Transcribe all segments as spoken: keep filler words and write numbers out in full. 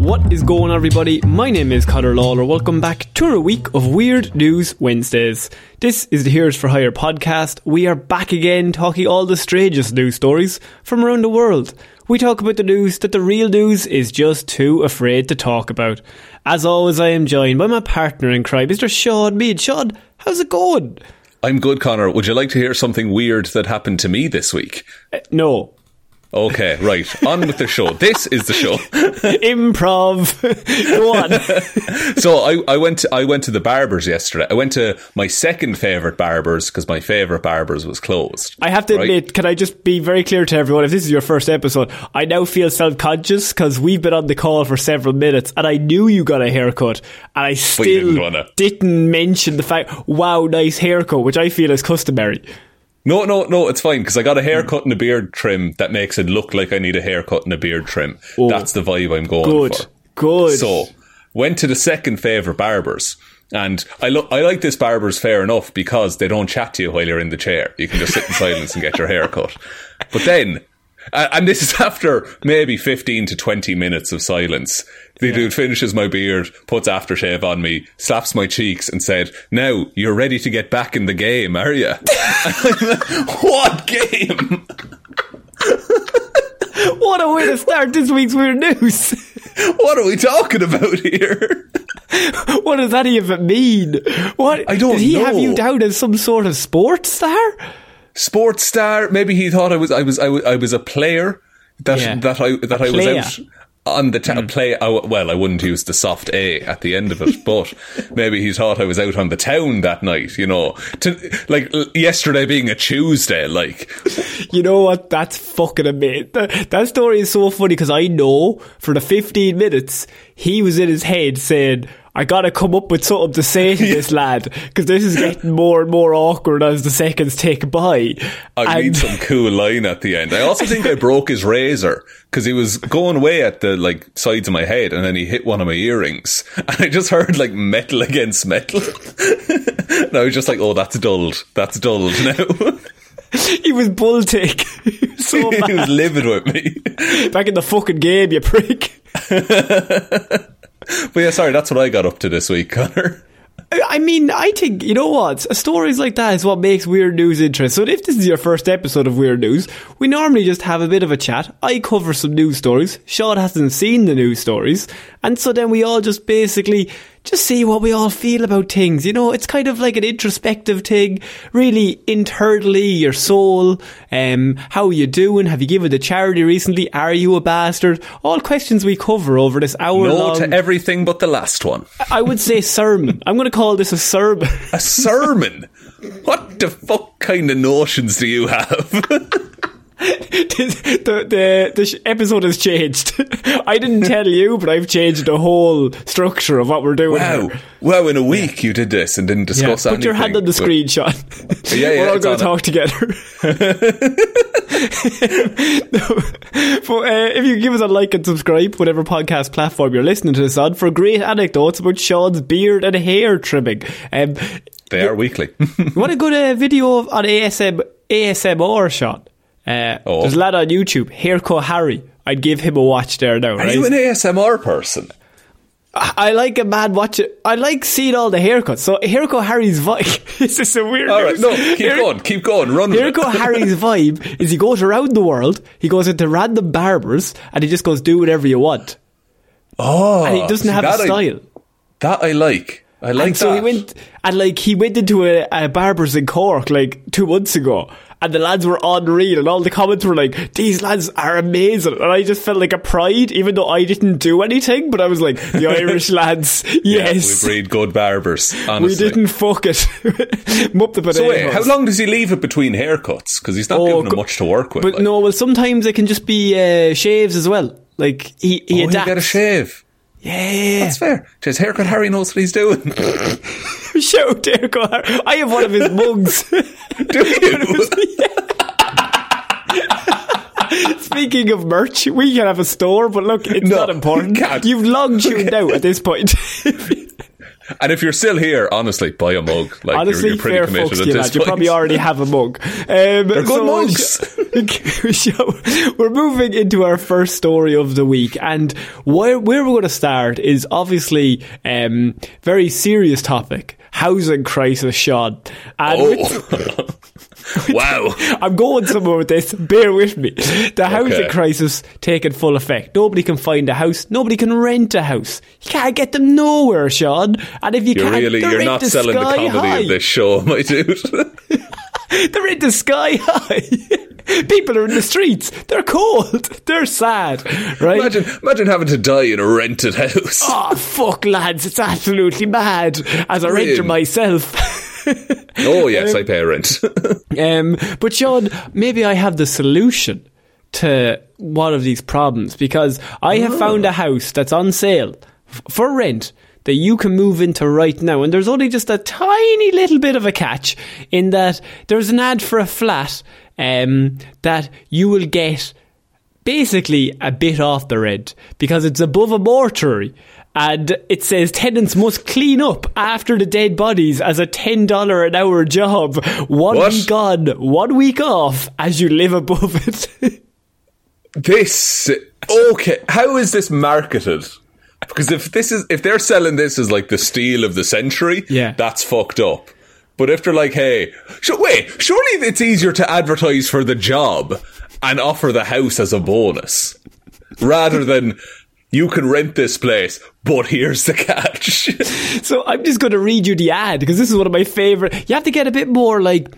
What is going on, everybody? My name is Conor Lawler. Welcome back to a week of Weird News Wednesdays. This is the Heroes for Hire podcast. We are back again talking all the strangest news stories from around the world. We talk about the news that the real news is just too afraid to talk about. As always, I am joined by my partner in crime, Mister Sean Mead. Sean, how's it going? I'm good, Conor. Would you like to hear something weird that happened to me this week? Uh, no. Okay, right. On with the show. This is the show. Improv. Go on. So I, I went to, I went to the barber's yesterday. I went to my second favourite barber's because my favourite barber's was closed. I have to right? admit, can I just be very clear to everyone, if this is your first episode, I now feel self-conscious because we've been on the call for several minutes and I knew you got a haircut and I still didn't, wanna. didn't mention the fact, wow, nice haircut, which I feel is customary. No, no, no, it's fine, because I got a haircut and a beard trim that makes it look like I need a haircut and a beard trim. Oh, that's the vibe I'm going good, for. Good, good. So, went to the second favourite barber's, and I, lo- I like this barber's fair enough because they don't chat to you while you're in the chair. You can just sit in silence and get your haircut. But then, uh, and this is after maybe fifteen to twenty minutes of silence, the yeah. dude finishes my beard, puts aftershave on me, slaps my cheeks and said, now, you're ready to get back in the game, are you? What game? What a way to start this week's Weird News. What are we talking about here? What does that even mean? What, I don't know. Did he know. have you down as some sort of sports star? Sports star? Maybe he thought I was I was, I was, I was a player that, yeah. that I, that I was out. On the t- mm. play, I w- well, I wouldn't use the soft A at the end of it, but maybe he thought I was out on the town that night, you know, to, like l- yesterday being a Tuesday, like. You know what? That's fucking amazing. That, that story is so funny because I know for the fifteen minutes he was in his head saying, I gotta come up with something to say to this lad because this is getting more and more awkward as the seconds tick by. I and need some cool line at the end. I also think I broke his razor because he was going away at the like sides of my head and then he hit one of my earrings and I just heard like metal against metal. And I was just like, oh, that's dulled. That's dulled now. He was bull tick. He was so mad. He was livid with me. Back in the fucking game, you prick. But yeah, sorry, that's what I got up to this week, Connor. I mean, I think, you know what? Stories like that is what makes Weird News interesting. So if this is your first episode of Weird News, we normally just have a bit of a chat. I cover some news stories. Sean hasn't seen the news stories. And so then we all just basically just see what we all feel about things. You know, it's kind of like an introspective thing. Really, internally, your soul. Um, how are you doing? Have you given to charity recently? Are you a bastard? All questions we cover over this hour no long. No to everything but the last one. I would say sermon. I'm going to call this a sermon. A sermon? What the fuck kind of notions do you have? the, the, the episode has changed. I didn't tell you, but I've changed the whole structure of what we're doing. Wow. Here. Wow, in a week yeah. you did this and didn't discuss yeah. anything. Put your hand on the screenshot. Yeah, yeah, we're all going to talk it. together. But, uh, if you give us a like and subscribe, whatever podcast platform you're listening to this on, for great anecdotes about Sean's beard and hair trimming. Um, they are you, weekly. You want a good uh, video of, on A S M, A S M R, Sean? Uh, oh. There's a lad on YouTube, Haircut Harry. I'd give him a watch there now. Are right? you an A S M R person? I, I like a man watching. I like seeing all the haircuts. So Haircut Harry's vibe. This is so weird. All right, no, keep Hair, going, keep going, run. Haircut Harry's vibe is he goes around the world. He goes into random barbers and he just goes do whatever you want. Oh, and he doesn't see, have a style. I, that I like. I like and that. So he went and like he went into a, a barber's in Cork like two months ago. And the lads were unreal, and all the comments were like, these lads are amazing. And I just felt like a pride, even though I didn't do anything. But I was like, the Irish lads, yes. Yeah, we breed good barbers, honestly. We didn't fuck it. Mup the potatoes. So wait, how long does he leave it between haircuts? Because he's not oh, giving them much to work with. But like. No, well, sometimes it can just be uh, shaves as well. Like, he, he oh, adapts. You get a shave. Yeah. That's fair. Just Haircut Harry knows what he's doing. Shout Haircut Harry. I have one of his mugs. Do you? Speaking of merch, we can have a store, but look, it's no, not important. Can't. You've long tuned out at this point. And if you're still here, honestly, buy a mug. Like, honestly, you're, you're pretty fair committed folks, at you this point. You probably already have a mug. Um, They're good so mugs. We're moving into our first story of the week. And where, where we're going to start is obviously a um, very serious topic. Housing crisis, Sean. And oh. with, wow. I'm going somewhere with this. Bear with me. The housing okay. crisis taking full effect. Nobody can find a house. Nobody can rent a house. You can't get them nowhere, Sean. And if you you're can't, really, you're not selling the comedy high. Of this show, my dude. They're in the sky high. People are in the streets. They're cold. They're sad. Right? Imagine, imagine having to die in a rented house. Oh, fuck, lads. It's absolutely mad. As a renter myself. Oh, yes, um, I pay rent. um, but, Sean, maybe I have the solution to one of these problems because I have oh. found a house that's on sale f- for rent that you can move into right now. And there's only just a tiny little bit of a catch in that there's an ad for a flat um, that you will get basically a bit off the rent because it's above a mortuary. And it says tenants must clean up after the dead bodies as a ten dollars an hour job. One what? Week on, one week off as you live above it. This, okay, how is this marketed? Because if this is if they're selling this as like the steal of the century, yeah. that's fucked up. But if they're like, hey, sh- wait, surely it's easier to advertise for the job and offer the house as a bonus rather than you can rent this place, but here's the catch. So I'm just going to read you the ad because this is one of my favorite. You have to get a bit more like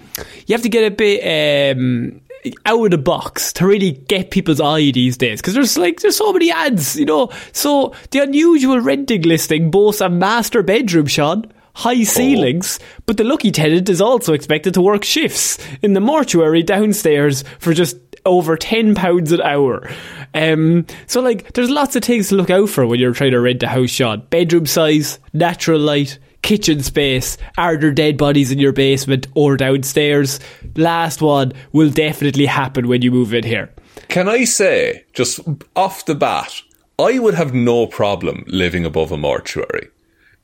you have to get a bit. Um, out of the box to really get people's eye these days because there's like there's so many ads, you know. So the unusual renting listing boasts a master bedroom, Sean, high ceilings, oh. but the lucky tenant is also expected to work shifts in the mortuary downstairs for just over ten pounds an hour. Um, so like there's lots of things to look out for when you're trying to rent a house, Sean. Bedroom size, natural light, kitchen space, are there dead bodies in your basement or downstairs? Last one will definitely happen when you move in here. Can I say, just off the bat, I would have no problem living above a mortuary.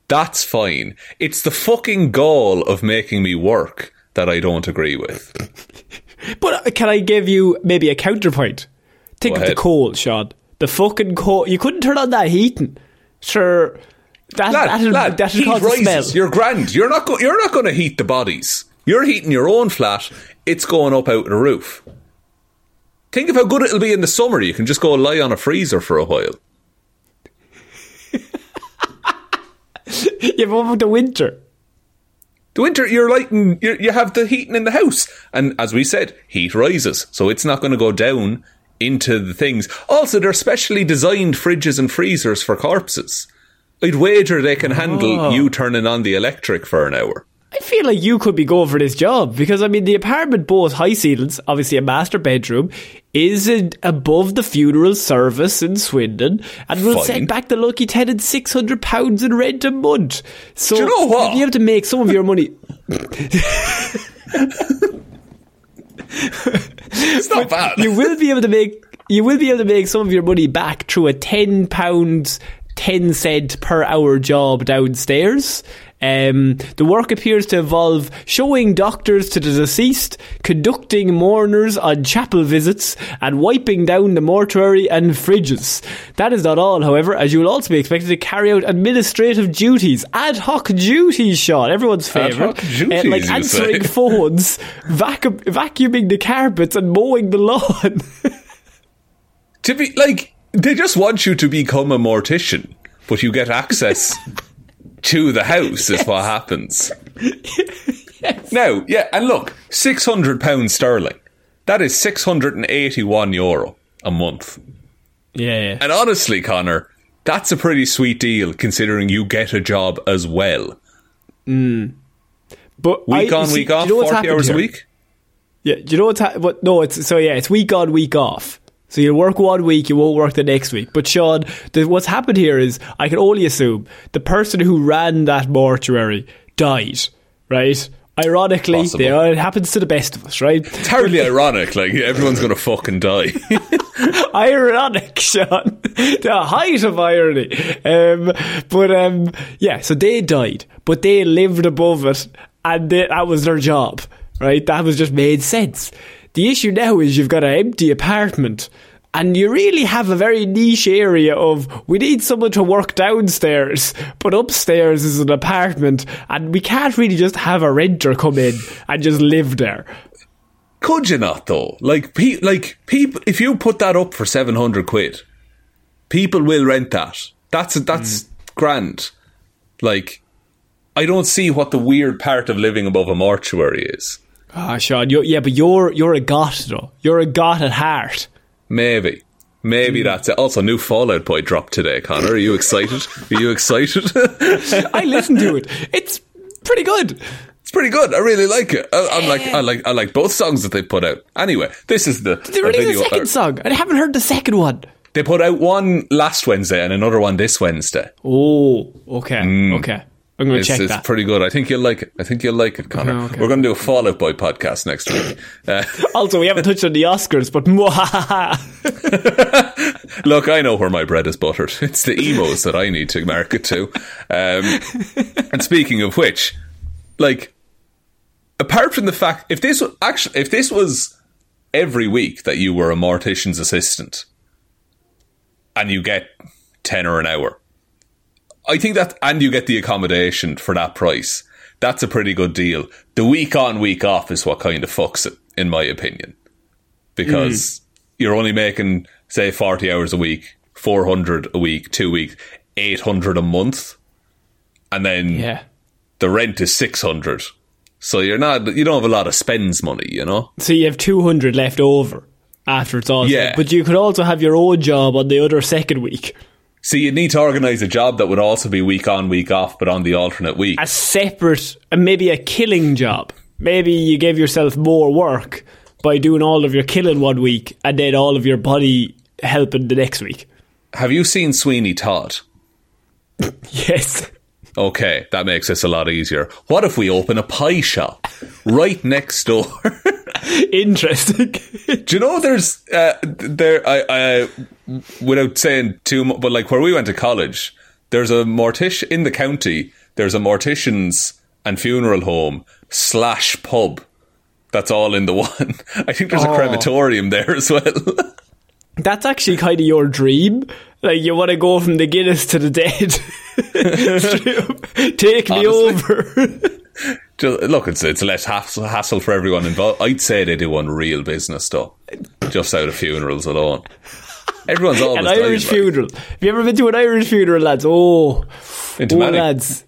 That's fine. It's the fucking goal of making me work that I don't agree with. But can I give you maybe a counterpoint? Think Go of ahead. The cold, Sean. The fucking cold. You couldn't turn on that heating. Sure. That, lad, that'll, lad, that'll heat rises. You're grand. You're not. Go- you're not going to heat the bodies. You're heating your own flat. It's going up out the roof. Think of how good it'll be in the summer. You can just go lie on a freezer for a while. Yeah, but what about the winter? The winter, you're lighting. You're, you have the heating in the house, and as we said, heat rises, so it's not going to go down into the things. Also, they're specially designed fridges and freezers for corpses. I'd wager they can handle oh. you turning on the electric for an hour. I feel like you could be going for this job, because I mean the apartment both high ceilings, obviously a master bedroom, is above the funeral service in Swindon, and will send back the lucky tenant six hundred pounds in rent a month. So do you know what? You have to make some of your money. It's not bad. You will be able to make you will be able to make some of your money back through a ten pound ten cent per hour job downstairs. Um, the work appears to involve showing doctors to the deceased, conducting mourners on chapel visits, and wiping down the mortuary and fridges. That is not all, however, as you will also be expected to carry out administrative duties, ad hoc duties, Sean, everyone's favourite, uh, like answering phones, vacu- vacuuming the carpets and mowing the lawn. To be like, they just want you to become a mortician, but you get access to the house is yes. what happens. Yes. Now, yeah, and look, six hundred pounds sterling. That is six hundred eighty-one euro a month. Yeah, yeah. And honestly, Connor, that's a pretty sweet deal considering you get a job as well. Mm. But week I, on, see, week off, you know forty hours here? A week? Yeah, do you know what's happening? What, no, it's, so yeah, it's week on, week off. So you'll work one week, you won't work the next week. But Sean, the, what's happened here is, I can only assume, the person who ran that mortuary died, right? Ironically, they are, it happens to the best of us, right? It's hardly ironic, like, everyone's going to fucking die. Ironic, Sean. The height of irony. Um, but, um, yeah, so they died, but they lived above it, and they, that was their job, right? That was just made sense. The issue now is you've got an empty apartment and you really have a very niche area of we need someone to work downstairs, but upstairs is an apartment and we can't really just have a renter come in and just live there. Could you not, though? Like, pe- like people, if you put that up for seven hundred quid, people will rent that. That's, that's mm. grand. Like, I don't see what the weird part of living above a mortuary is. Ah, oh, Sean, you're, yeah, but you're you're a goth, though. You're a goth at heart. Maybe. Maybe mm. that's it. Also, new Fallout Boy dropped today, Connor. Are you excited? Are you excited? I listened to it. It's pretty good. It's pretty good. I really like it. I, I'm like, I like I like both songs that they put out. Anyway, this is the... Did they release the second or, song? I haven't heard the second one. They put out one last Wednesday and another one this Wednesday. Oh, okay, mm. okay. I'm going to check it's that. It's pretty good. I think you'll like it. I think you'll like it, Connor. Oh, okay. We're going to do a Fallout Boy podcast next week. Uh, also, we haven't touched on the Oscars, but... Look, I know where my bread is buttered. It's the emos that I need to market to. Um, and speaking of which, like, apart from the fact... If this, was, actually, if this was every week that you were a mortician's assistant and you get tenner an hour... I think that, and you get the accommodation for that price. That's a pretty good deal. The week on, week off is what kind of fucks it, in my opinion. Because mm. you're only making, say, forty hours a week, four hundred a week, two weeks, eight hundred a month. And then yeah. the rent is six hundred. So you're not, you don't have a lot of spends money, you know? So you have two hundred left over after it's all. Yeah. But you could also have your own job on the other second week. So you need to organise a job that would also be week on, week off, but on the alternate week. A separate, maybe a killing job. Maybe you give yourself more work by doing all of your killing one week and then all of your body helping the next week. Have you seen Sweeney Todd? Yes. Okay, that makes this a lot easier. What if we open a pie shop right next door? Interesting. Do you know there's uh, there I, I without saying too much, but like where we went to college, there's a mortician in the county. There's a mortician's and funeral home slash pub. That's all in the one. I think there's oh. a crematorium there as well. That's actually kind of your dream. Like, you want to go from the Guinness to the dead. Take me Honestly. Over. Just, look, it's it's less hassle, hassle for everyone involved. I'd say they do one real business, though. Just out of funerals alone. Everyone's always an Irish dying, funeral. Right? Have you ever been to an Irish funeral, lads? Oh, Into oh many. lads.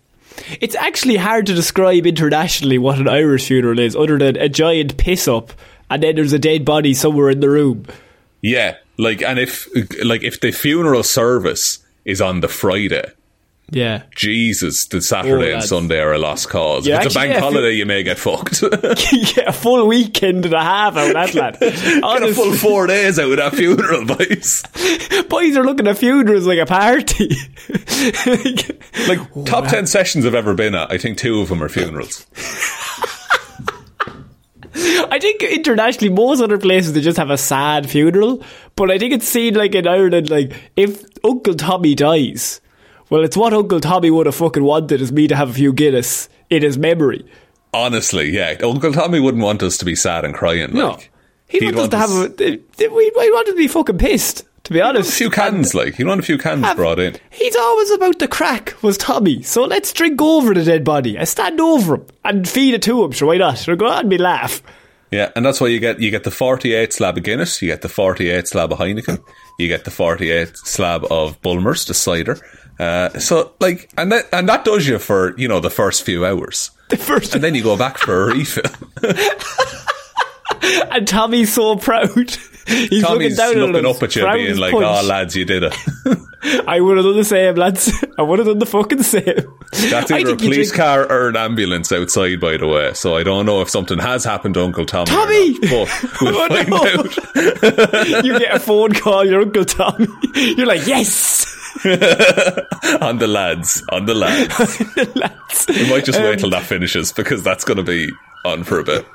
It's actually hard to describe internationally what an Irish funeral is, other than a giant piss-up, and then there's a dead body somewhere in the room. Yeah, like, and if like if the funeral service is on the Friday, Yeah. Jesus, the Saturday oh, and Sunday are a lost cause. Yeah, if it's actually, a bank yeah, holiday, you, you may get fucked. Get a full weekend and a half out of that, lad. Get a full four days out of that funeral, boys. Boys are looking at funerals like a party. like, like oh, top wow. ten sessions I've ever been at, I think two of them are funerals. I think internationally, most other places, they just have a sad funeral. But I think it's seen like in Ireland, like, if Uncle Tommy dies, well, it's what Uncle Tommy would have fucking wanted, is me to have a few Guinness in his memory. Honestly, yeah. Uncle Tommy wouldn't want us to be sad and crying. No. Like, he'd, he'd want, want us to have a... He'd want us to be fucking pissed, to be honest. He'd want a few cans, and, like. He'd want a few cans have, brought in. He's always about the crack, was Tommy. So let's drink over the dead body. I stand over him and feed it to him. Sure, why not? Go on, me laugh. Yeah, and that's why you get you get the forty-eight slab of Guinness, you get the forty-eight slab of Heineken, you get the forty-eight slab of Bulmers, the cider. Uh, so, like, and that and that does you for, you know, the first few hours. The first, and then you go back for a refill. And Tommy's so proud. He's Tommy's looking down looking at, looking up at you, being like, punch. "Oh, lads, you did it." I would have done the same, lads. I would have done the fucking same. That's either a police drink- car or an ambulance outside, by the way. So I don't know if something has happened to Uncle Tommy. Tommy! Or not, we'll oh, find no. out. You get a phone call, your Uncle Tommy. You're like, yes! on the lads. On the lads. On the lads. We might just um, wait till that finishes, because that's going to be on for a bit.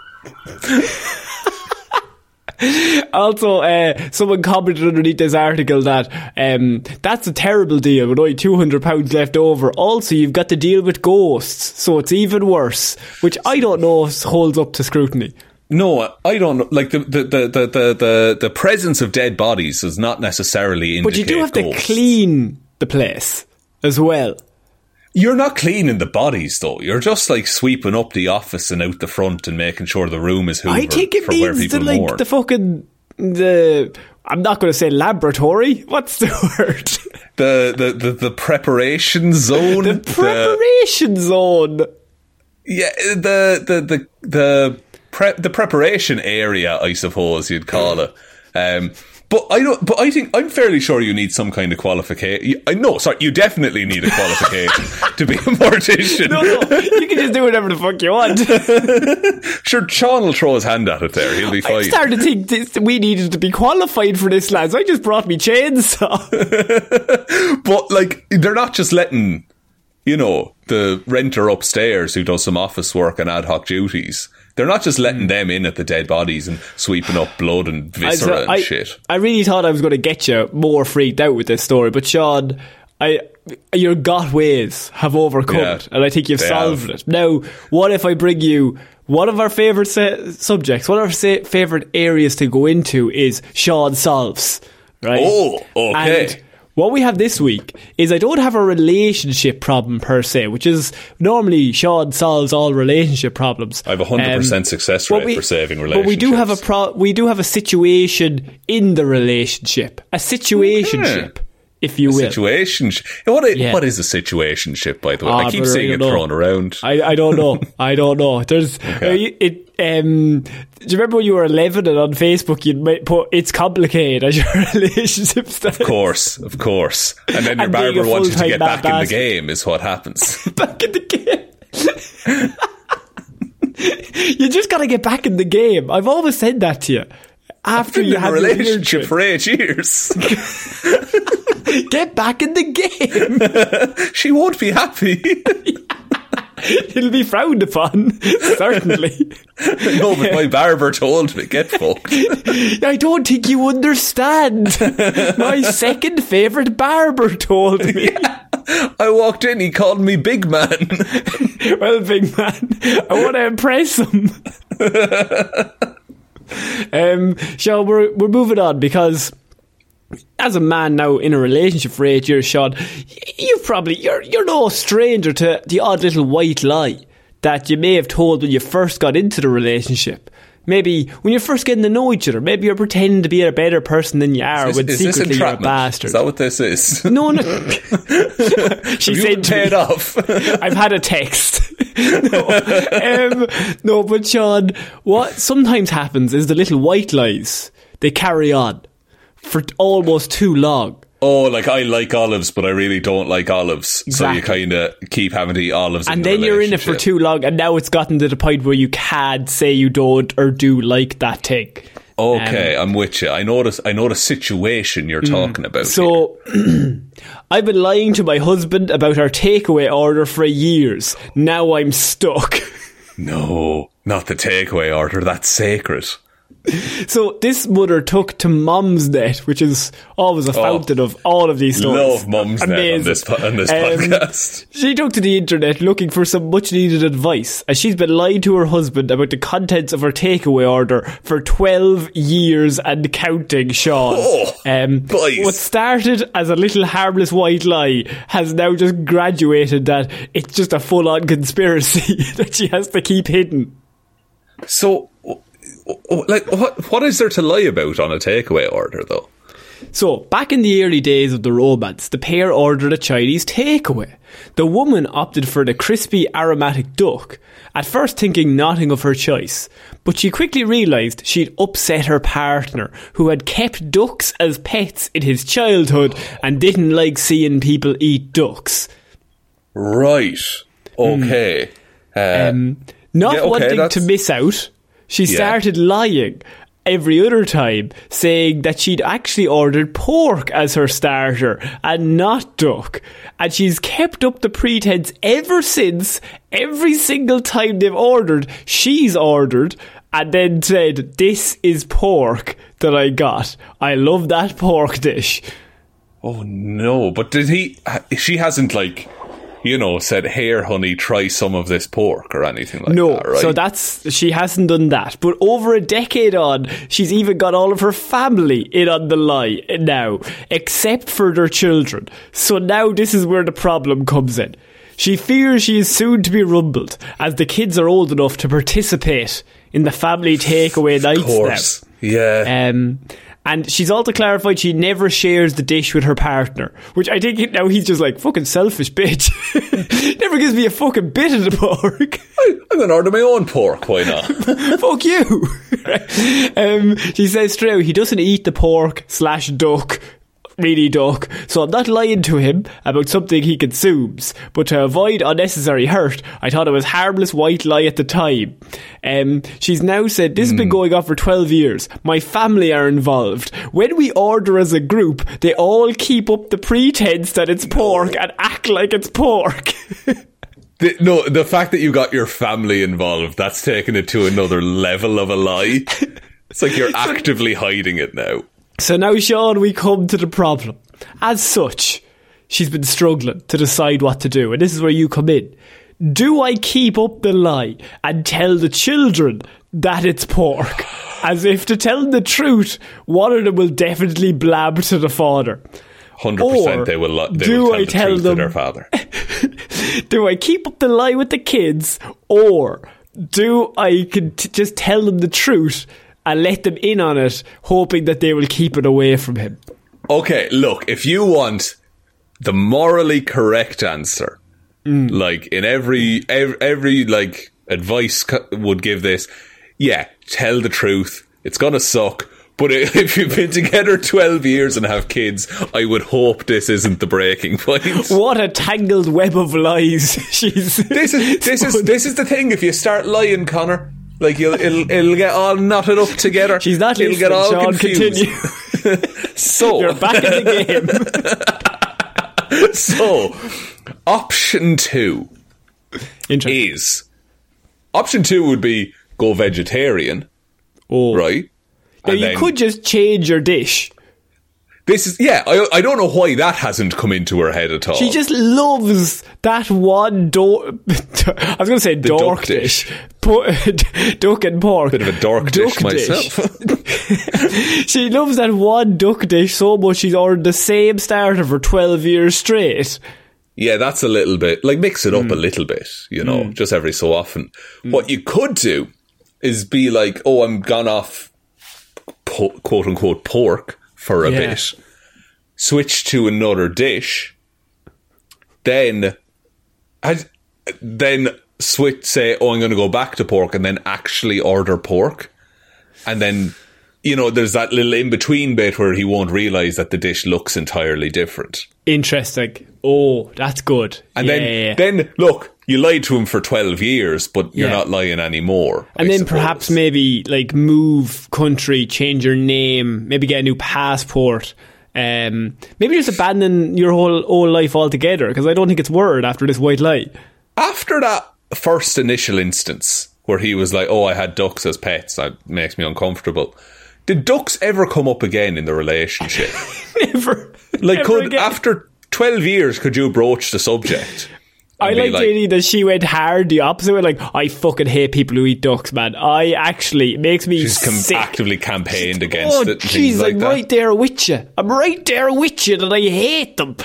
Also, uh, someone commented underneath this article that um, that's a terrible deal with only two hundred pounds left over. Also, you've got to deal with ghosts, so it's even worse, which I don't know if holds up to scrutiny. No, I don't know. Like, the the, the, the, the, the presence of dead bodies does not necessarily indicate ghosts. But you do have ghosts. To clean the place as well. You're not cleaning the bodies, though. You're just, like, sweeping up the office and out the front and making sure the room is hoovered. I think it means the, like, mourn. the fucking... the. I'm not going to say laboratory. What's the word? The the, the, the preparation zone. The preparation the, zone. Yeah, the the the the, pre, the preparation area, I suppose you'd call it. Um But I don't. But I think I'm fairly sure you need some kind of qualification. No, sorry, you definitely need a qualification to be a mortician. No, no, you can just do whatever the fuck you want. Sure, Sean will throw his hand at it there. He'll be fine. I started to think this, we needed to be qualified for this, lads. So I just brought me chainsaw. But like, they're not just letting, you know, the renter upstairs who does some office work and ad hoc duties. They're not just letting them in at the dead bodies and sweeping up blood and viscera I, so I, and shit. I really thought I was going to get you more freaked out with this story, but Sean, I, your got ways have overcome yeah, it, and I think you've solved have. it. Now, what if I bring you one of our favourite se- subjects, one of our se- favourite areas to go into is Sean Solves, right? Oh, okay. And what we have this week is I don't have a relationship problem per se, which is normally Sean solves all relationship problems. I have a one hundred percent um, success rate we, for saving relationships. But we do have a pro- we do have a situation in the relationship. A situationship, okay. if you a will. Situationship. What, yeah. what is a situationship, by the way? Ah, I keep seeing I it know. thrown around. I, I don't know. I don't know. There's okay. uh, it. Um, do you remember when you were eleven and on Facebook you'd put "it's complicated" as your relationship status? Of course, of course. And then your and barber wants you to get back bastard. in the game is what happens. Back in the game. You just got to get back in the game. I've always said that to you. After you had a relationship for eight years. Get back in the game. She won't be happy. It'll be frowned upon, certainly. No, but my barber told me, get fucked. I don't think you understand. My second favourite barber told me. Yeah. I walked in, he called me Big Man. Well, Big Man, I want to impress him. um, Sean, we're, we're moving on because... as a man now in a relationship for eight years, Sean, you probably you're you're no stranger to the odd little white lie that you may have told when you first got into the relationship. Maybe when you're first getting to know each other, maybe you're pretending to be a better person than you are, is, when is secretly you're a bastard. Is that what this is? No, no. She have said, "Turn off." I've had a text. no, um, no, but Sean, what sometimes happens is the little white lies, they carry on for almost too long. oh, like I like olives, but I really don't like olives. Exactly. So you kind of keep having to eat olives. And in then the you're in it for too long, and now it's gotten to the point where you can't say you don't or do like that thing. Okay, um, I'm with you. I know the, I know the situation you're mm, talking about. So, I've been lying to my husband about our takeaway order for years. Now I'm stuck. No, not the takeaway order. That's sacred. So this mother took to Mumsnet, which is always a fountain oh, of all of these stories. Love Mumsnet on this, on this um, podcast. She took to the internet looking for some much needed advice, as she's been lying to her husband about the contents of her takeaway order for twelve years and counting, Sean. Oh, um, what started as a little harmless white lie has now just graduated that it's just a full-on conspiracy that she has to keep hidden. So... like what what is there to lie about on a takeaway order though? So back in the early days of the romance, the pair ordered a Chinese takeaway. The woman opted for the crispy aromatic duck, at first thinking nothing of her choice, but she quickly realised she'd upset her partner, who had kept ducks as pets in his childhood and didn't like seeing people eat ducks. Right. Okay. Mm. Uh, um, not yeah, okay, wanting that's... to miss out, She started yeah. lying every other time, saying that she'd actually ordered pork as her starter and not duck. And she's kept up the pretense ever since. Every single time they've ordered, she's ordered and then said, "This is pork that I got. I love that pork dish." Oh no, but did he... she hasn't like... you know, said, "Here, honey, try some of this pork," or anything like no, that, right? No, so that's, she hasn't done that. But over a decade on, she's even got all of her family in on the lie now, except for their children. So now this is where the problem comes in. She fears she is soon to be rumbled, as the kids are old enough to participate in the family takeaway nights now. Of course, yeah. Um... And she's also clarified she never shares the dish with her partner, which I think now he's just like, fucking selfish bitch. Never gives me a fucking bit of the pork. I, I'm going to order my own pork, why not? Fuck you. um, she says straight out, he doesn't eat the pork slash duck, really duck, so I'm not lying to him about something he consumes, but to avoid unnecessary hurt, I thought it was harmless white lie at the time. Um, she's now said, this has been going on for twelve years. My family are involved. When we order as a group, they all keep up the pretense that it's pork and act like it's pork. The, no, the fact that you got your family involved, that's taken it to another level of a lie. It's like you're actively hiding it now. So now, Sean, we come to the problem. As such, she's been struggling to decide what to do, and this is where you come in. Do I keep up the lie and tell the children that it's pork? As if to tell the truth, one of them will definitely blab to the father. one hundred percent or they will, li- they do will tell I the tell truth them, to their father. Do I keep up the lie with the kids, or do I could t- just tell them the truth and let them in on it, hoping that they will keep it away from him? Okay, look, if you want the morally correct answer, mm. like in every, every, every like advice co- would give this, yeah, tell the truth, it's gonna suck, but if you've been together twelve years and have kids, I would hope this isn't the breaking point. What a tangled web of lies. She's this is, this is, this is the thing, if you start lying, Connor, like, you'll, it'll, it'll get all knotted up together. She's not listening, it'll get all Sean, confused. Continue. So, you're back in the game. So, option two is... option two would be go vegetarian. Oh. Right? Now, and you then, could just change your dish. This is... yeah, I, I don't know why that hasn't come into her head at all. She just loves that one do- I was going to say the dork dish. dish. Po- duck and pork. Bit of a dork duck dish myself. Dish. She loves that one duck dish so much she's ordered the same starter for twelve years straight. Yeah, that's a little bit... like, mix it up mm. a little bit, you know, mm. just every so often. Mm. What you could do is be like, oh, I'm gone off po- quote-unquote pork for a yeah. bit, switch to another dish, then I'd, then switch, say, oh, I'm going to go back to pork, and then actually order pork, and then you know, there's that little in-between bit where he won't realise that the dish looks entirely different. Interesting. Oh, that's good. And yeah, then, yeah, yeah. then, look, you lied to him for twelve years, but you're yeah. not lying anymore. And I then suppose. perhaps maybe, like, move country, change your name, maybe get a new passport. Um, maybe just abandon your whole, whole life altogether, because I don't think it's word after this white lie. After that first initial instance where he was like, oh, I had ducks as pets, that makes me uncomfortable. Did ducks ever come up again in the relationship? Never. Like, never could again. After twelve years, could you broach the subject? I like the idea that she went hard the opposite way. Like, I fucking hate people who eat ducks, man. I actually, it makes me She's sick. Com- actively campaigned against oh, it. Oh, jeez, like I'm that. right there with you. I'm right there with you that I hate them.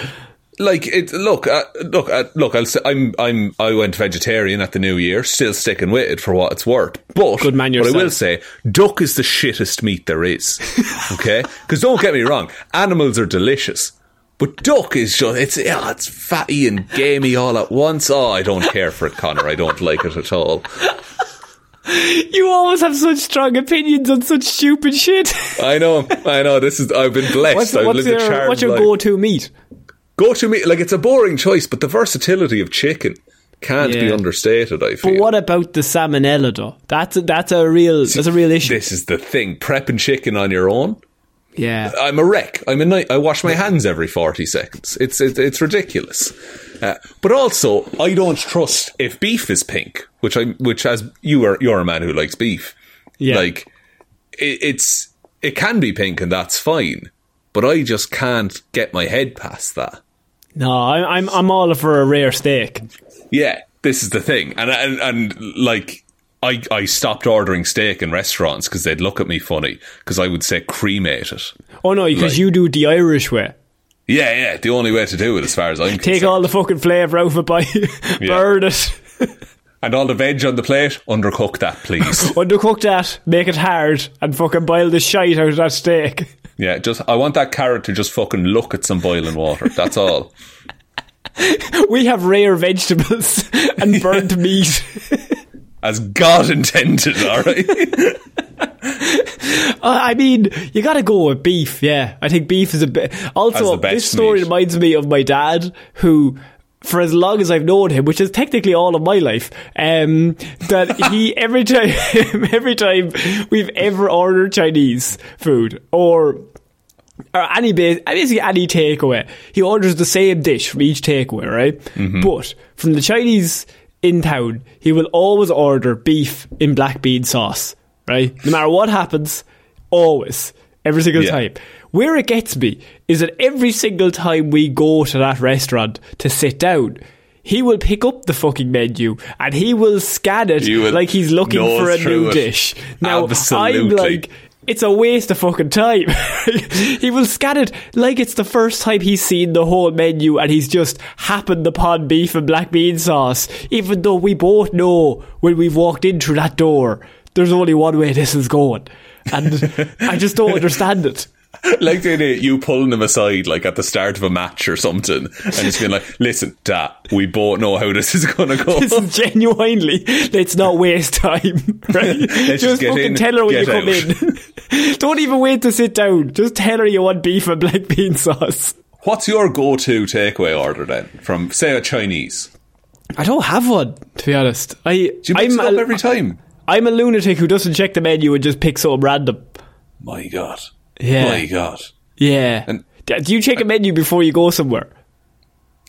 Like, it, look, uh, look, uh, look, I'll say, I'm, I'm, I went vegetarian at the new year, still sticking with it for what it's worth. But Good man yourself. What I will say, duck is the shittest meat there is, okay? Because don't get me wrong, animals are delicious. But duck is just, it's, yeah, it's fatty and gamey all at once. Oh, I don't care for it, Connor. I don't like it at all. You always have such strong opinions on such stupid shit. I know, I know. This is, I've been blessed. What's, I've what's lived your, a charmed what's your life. go-to meat? Go to meat, like, it's a boring choice, but the versatility of chicken can't yeah. be understated, I feel. But what about the salmonella, though? That's a, that's a real See, that's a real issue. This is the thing. Prepping chicken on your own? Yeah. I'm a wreck. I'm a, I wash my hands every forty seconds. It's it's, it's ridiculous. Uh, but also, I don't trust if beef is pink, which I which as you are you're a man who likes beef. Yeah. Like, it, it's it can be pink and that's fine, but I just can't get my head past that. No, I, I'm I'm all for a rare steak. Yeah, this is the thing, and and, and like I, I stopped ordering steak in restaurants because they'd look at me funny because I would say cremate it. Oh no, because like, you do it the Irish way. Yeah, yeah, the only way to do it, as far as I'm concerned. Take all the fucking flavour out of it by yeah. burn it, and all the veg on the plate. Undercook that, please. Undercook that, make it hard, and fucking boil the shite out of that steak. Yeah, just I want that carrot to just fucking look at some boiling water. That's all. We have rare vegetables and burnt yeah. meat. As God intended, all right? uh, I mean, you got to go with beef, yeah. I think beef is a bit... Also, this story meat. reminds me of my dad, who... for as long as I've known him, which is technically all of my life, um, that he, every time, every time we've ever ordered Chinese food or, or any, basically any takeaway, he orders the same dish from each takeaway, right? Mm-hmm. But from the Chinese in town, he will always order beef in black bean sauce, right? No matter what happens, always, every single yeah. time. Where it gets me is that every single time we go to that restaurant to sit down, he will pick up the fucking menu and he will scan it will like he's looking for a new it. dish. Now, Absolutely. I'm like, it's a waste of fucking time. He will scan it like it's the first time he's seen the whole menu and he's just happened upon beef and black bean sauce, even though we both know when we've walked in through that door, there's only one way this is going. And I just don't understand it. Like the idea, you pulling him aside, like at the start of a match or something, and just being like, "Listen, Dad, we both know how this is going to go. This is genuinely, let's not waste time. Right? Just, just fucking in, tell her when you come out. in. Don't even wait to sit down. Just tell her you want beef and black bean sauce." What's your go-to takeaway order then, from say a Chinese? I don't have one, to be honest. I Do you mix I'm it up a, every time. I'm a lunatic who doesn't check the menu and just picks something random. My God. Yeah. My God. Yeah. And, do you check a menu before you go somewhere?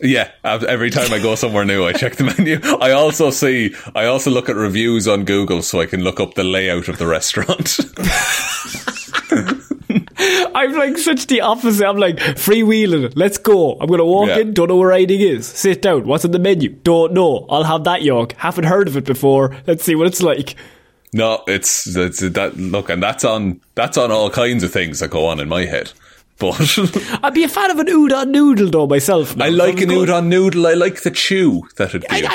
Yeah. Every time I go somewhere new, I check the menu. I also see, I also look at reviews on Google so I can look up the layout of the restaurant. I'm like such the opposite. I'm like freewheeling. Let's go. I'm going to walk yeah. in. Don't know where anything is. Sit down. What's on the menu? Don't know. I'll have that yolk. Haven't heard of it before. Let's see what it's like. No, it's, it's that look, and that's on that's on all kinds of things that go on in my head. But I'd be a fan of an udon noodle though myself. No, I like an good. udon noodle. I like the chew that it gives. I,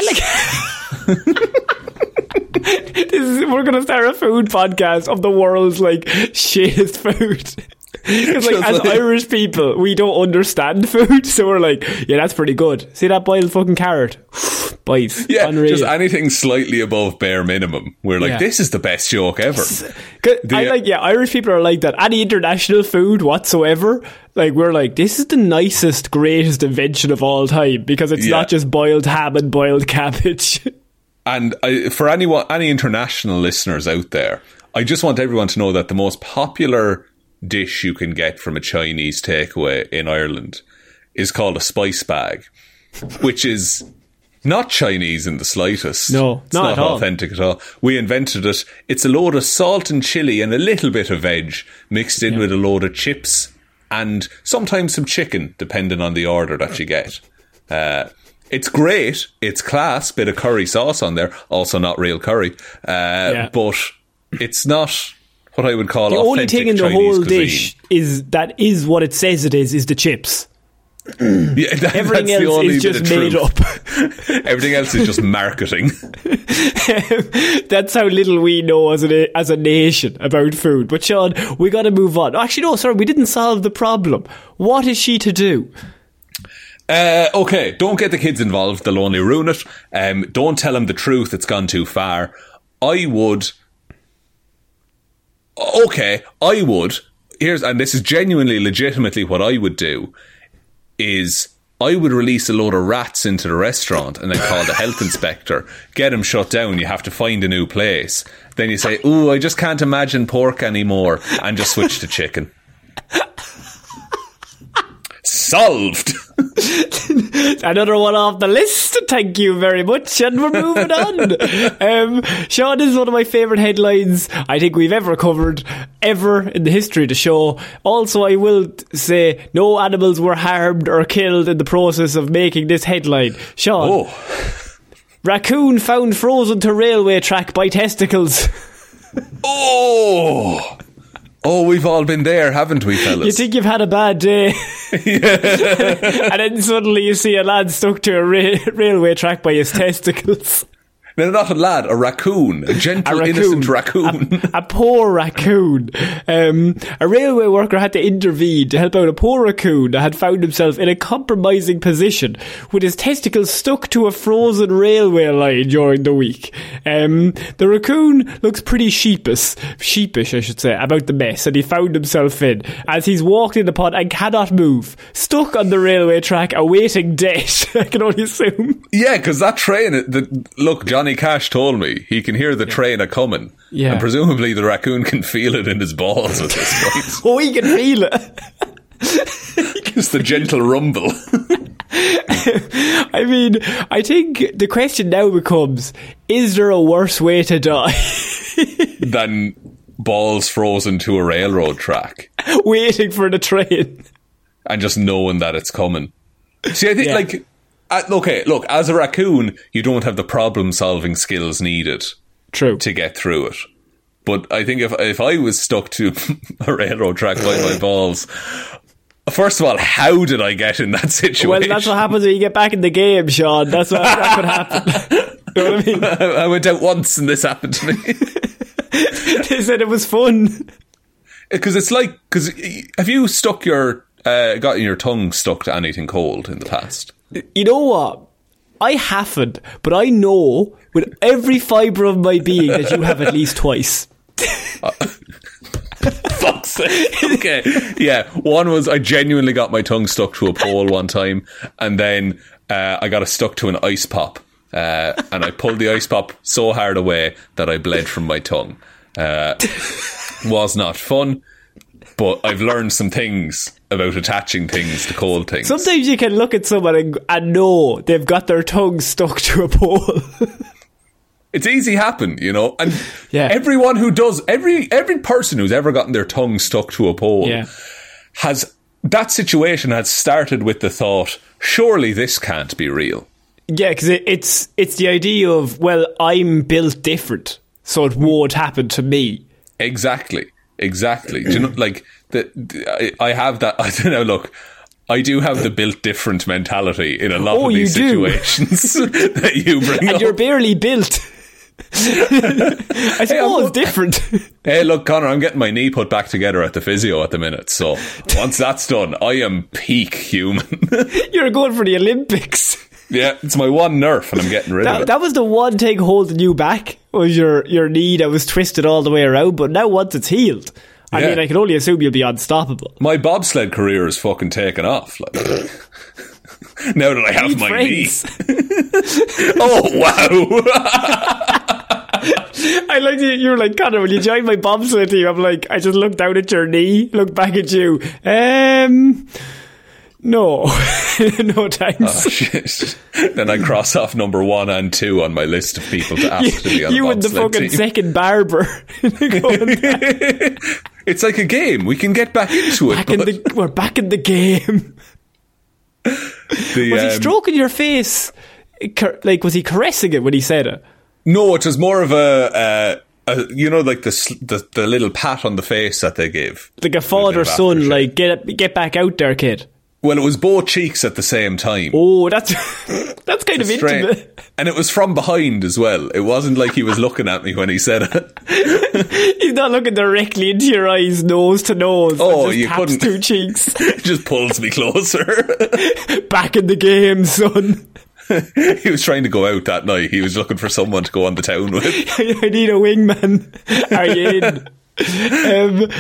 I like. This is, we're going to start a food podcast of the world's like shittest food. Because like, as like, Irish people, we don't understand food, so we're like, yeah, that's pretty good. See that boiled fucking carrot? Bites. Yeah, unreal. Just anything slightly above bare minimum. We're like, yeah. This is the best joke ever. The, I like, yeah, Irish people are like that. Any international food whatsoever, like we're like, this is the nicest, greatest invention of all time because it's yeah. not just boiled ham and boiled cabbage. And I, for anyone, any international listeners out there, I just want everyone to know that the most popular dish you can get from a Chinese takeaway in Ireland is called a spice bag, which is not Chinese in the slightest. No, it's not, not at authentic all. at all. We invented it. It's a load of salt and chili and a little bit of veg mixed in yeah. with a load of chips and sometimes some chicken, depending on the order that you get. Uh, it's great. It's class. Bit of curry sauce on there. Also not real curry. Uh, yeah. But it's not what I would call the authentic only thing in the Chinese whole cuisine. Dish is that is what it says it is, is the chips. Yeah, that, everything else is just made up. Everything else is just marketing. That's how little we know as a, as a nation about food. But Sean, we got to move on. Actually, no, sorry, we didn't solve the problem. What is she to do? Uh, okay, don't get the kids involved. They'll only ruin it. Um, don't tell them the truth. It's gone too far. I would... Okay, I would, here's, and this is genuinely, legitimately what I would do, is I would release a load of rats into the restaurant and then call the health inspector, get them shut down, you have to find a new place. Then you say, ooh, I just can't imagine pork anymore, and just switch to chicken. Solved! Another one off the list. Thank you very much, and we're moving on. um, Sean, this is one of my favourite headlines I think we've ever covered ever in the history of the show. Also, I will say no animals were harmed or killed in the process of making this headline. Sean, oh. Raccoon found frozen to railway track by testicles. Oh! Oh, we've all been there, haven't we, fellas? You think you've had a bad day. And then suddenly you see a lad stuck to a ra- railway track by his testicles. No, not a lad, a raccoon. A gentle, a raccoon, innocent raccoon. A, a poor raccoon. Um, a railway worker had to intervene to help out a poor raccoon that had found himself in a compromising position with his testicles stuck to a frozen railway line during the week. Um, the raccoon looks pretty sheepish, sheepish, I should say, about the mess that he found himself in as he's walked in the pond and cannot move, stuck on the railway track awaiting death, I can only assume. Yeah, because that train, the, look, Johnny Cash told me he can hear the yeah. train a-coming. Yeah. And presumably the raccoon can feel it in his balls at this point. Oh, he can feel it. Just the gentle rumble. I mean, I think the question now becomes, is there a worse way to die? Than balls frozen to a railroad track. Waiting for the train. And just knowing that it's coming. See, I think, yeah. like... Uh, okay, look, as a raccoon, you don't have the problem-solving skills needed True. to get through it. But I think if if I was stuck to a railroad track by my balls, first of all, how did I get in that situation? Well, that's what happens when you get back in the game, Sean. That's what, that's what happened. You know what I mean? I went out once and this happened to me. They said it was fun. Because it's like, because have you stuck your, uh, gotten your tongue stuck to anything cold in the past? You know what? I haven't, but I know with every fibre of my being that you have at least twice. uh, fuck's sake. Okay. Yeah. One was I genuinely got my tongue stuck to a pole one time, and then uh, I got it stuck to an ice pop. Uh, and I pulled the ice pop so hard away that I bled from my tongue. Uh, was not fun. But I've learned some things about attaching things to cold things. Sometimes you can look at someone and, and know they've got their tongue stuck to a pole. It's easy happen, you know. And yeah. everyone who does, every every person who's ever gotten their tongue stuck to a pole yeah. has, that situation has started with the thought, surely this can't be real. Yeah, because it, it's, it's the idea of, well, I'm built different, so it won't happen to me. Exactly. Exactly. Do you know, like the, the, I, I have that. I don't know. Look, I do have the built different mentality in a lot oh, of these situations that you bring and up. And you're barely built. I think all is different. Hey, look, Connor, I'm getting my knee put back together at the physio at the minute. So once that's done, I am peak human. You're going for the Olympics. Yeah, it's my one nerf and I'm getting rid that, of it. That was the one thing holding you back, was your, your knee that was twisted all the way around. But now once it's healed, I yeah. mean, I can only assume you'll be unstoppable. My bobsled career is fucking taken off. Like, now that I have Need my friends. knee. Oh, wow. I like you. You were like, Connor, will you join my bobsled team? I'm like, I just looked down at your knee, looked back at you. Um... No, no thanks. Oh, shit. Then I cross off number one and two on my list of people to ask to be on the bobsled team. You and the fucking second barber. It's like a game. We can get back into back it. In the, we're back in the game. The, was um, he stroking your face? Like, was he caressing it when he said it? No, it was more of a... Uh, Uh, you know, like the, the the little pat on the face that they give. Like a father son, shit. Like, get get back out there, kid. Well, it was both cheeks at the same time. Oh, that's that's kind it's of strange. Intimate. And it was from behind as well. It wasn't like he was looking at me when he said it. He's not looking directly into your eyes, nose to nose. Oh, just you taps couldn't. Two cheeks. Just pulls me closer. Back in the game, son. He was trying to go out that night. He was looking for someone to go on the town with. I need a wingman. Are you in? Um,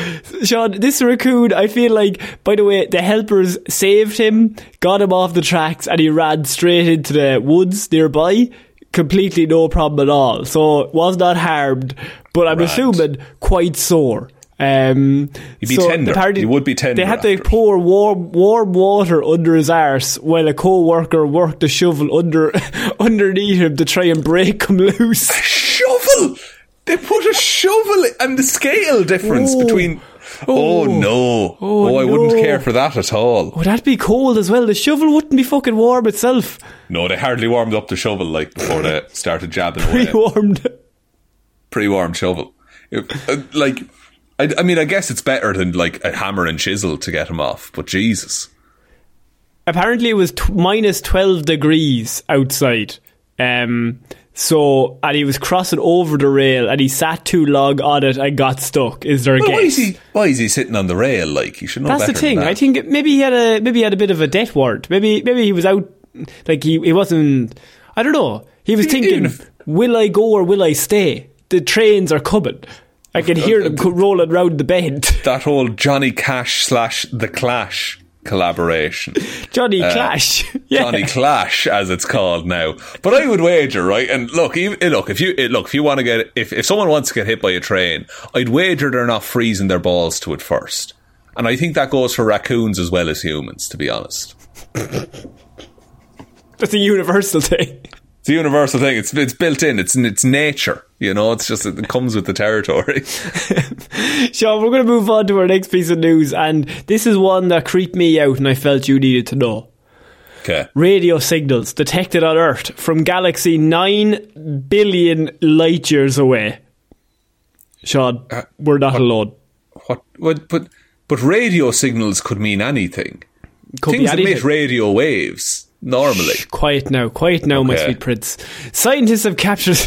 Sean, this raccoon, I feel like, by the way, the helpers saved him, got him off the tracks, and he ran straight into the woods nearby. Completely no problem at all. So was not harmed, but I'm Rant. assuming quite sore. Um, He'd be so tender. Party, he would be tender. They had after. to pour warm, warm water under his arse while a co-worker worked a shovel under underneath him to try and break him loose. A shovel? They put a shovel in, and the scale difference oh. between. Oh, oh no! Oh, oh I no. wouldn't care for that at all. Oh, that'd be cold as well. The shovel wouldn't be fucking warm itself. No, they hardly warmed up the shovel like before they started jabbing away. Pre-warmed, pre-warmed shovel, it, like. I, I mean, I guess it's better than, like, a hammer and chisel to get him off, but Jesus. Apparently it was t- minus twelve degrees outside. Um, so, and he was crossing over the rail and he sat too long on it and got stuck. Is there a well, guess? Why is, he, why is he sitting on the rail? Like, you should know That's better the thing. Than that. I think maybe he had a maybe he had a bit of a debt warrant. Maybe maybe he was out, like, he, he wasn't, I don't know. He was thinking, if- will I go or will I stay? The trains are coming. I can hear them rolling round the bend. That old Johnny Cash slash The Clash collaboration. Johnny uh, Clash. Yeah. Johnny Clash, as it's called now. But I would wager, right? And look, even, look if you look if you want to get if, if someone wants to get hit by a train, I'd wager they're not freezing their balls to it first. And I think that goes for raccoons as well as humans, to be honest. That's a universal thing. It's a universal thing. It's it's built in. It's in its nature. You know, it's just, it comes with the territory. Sean, we're going to move on to our next piece of news. And this is one that creeped me out and I felt you needed to know. Okay. Radio signals detected on Earth from galaxy nine billion light years away. Sean, uh, we're not what, alone. What? what but, but radio signals could mean anything. Could Things be anything. That emit radio waves. Normally. Shh, quiet now, quiet now, okay. My sweet prince. Scientists have captured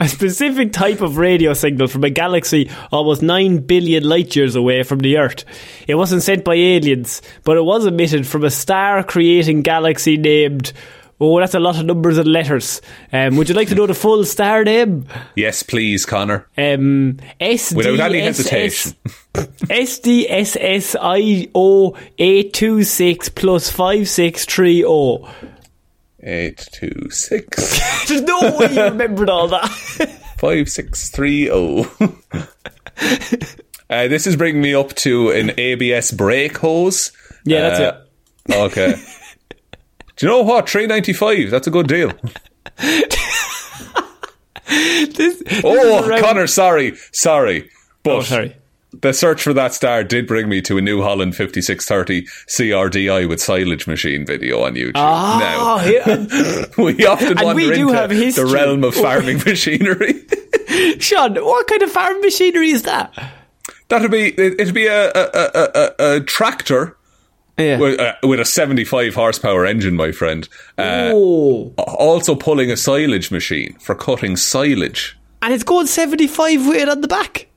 a specific type of radio signal from a galaxy almost nine billion light years away from the Earth. It wasn't sent by aliens, but it was emitted from a star-creating galaxy named... Oh, that's a lot of numbers and letters. Um, would you like to know the full star name? Yes, please, Connor. Um, S D S S Without any hesitation. S D S S I O eight two six plus five six three zero. eight two six. There's no way you remembered all that. five six three zero. uh, this is bringing me up to an A B S brake hose. Yeah, that's uh, it. Okay. Do you know what? three ninety-five, that's a good deal. this, this oh, Connor, sorry, sorry. But oh, sorry. The search for that star did bring me to a New Holland fifty-six thirty C R D I with silage machine video on YouTube. Oh, now, yeah. We often wander we do into have the realm of farming machinery. Sean, what kind of farm machinery is that? That'd be, it'd be a, a, a, a, a tractor. Yeah. With, uh, with a seventy-five horsepower engine, my friend. Uh, also pulling a silage machine for cutting silage. and it's going seventy-five with it on the back.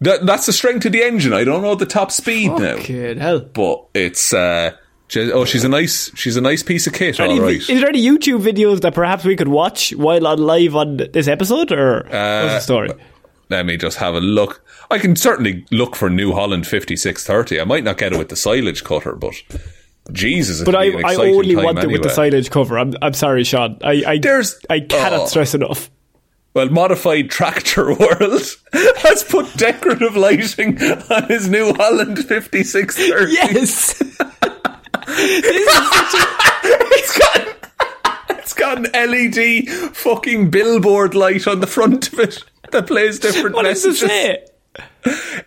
That, that's the strength of the engine. I don't know the top speed fucking now. Fucking hell. But it's... Uh, she, oh, she's a nice she's a nice piece of kit, all right. Is there any YouTube videos that perhaps we could watch while on live on this episode, or uh, what's the story? Let me just have a look. I can certainly look for New Holland fifty-six thirty. I might not get it with the silage cutter, but... Jesus, but I, I only want it anyway. With the silage cover. I'm, I'm sorry, Sean. I, I, There's, I cannot oh, stress enough. Well, Modified Tractor World has put decorative lighting on his New Holland fifty-six thirty. Yes, this is such a- it's got it's got an L E D fucking billboard light on the front of it that plays different what messages. What does it say?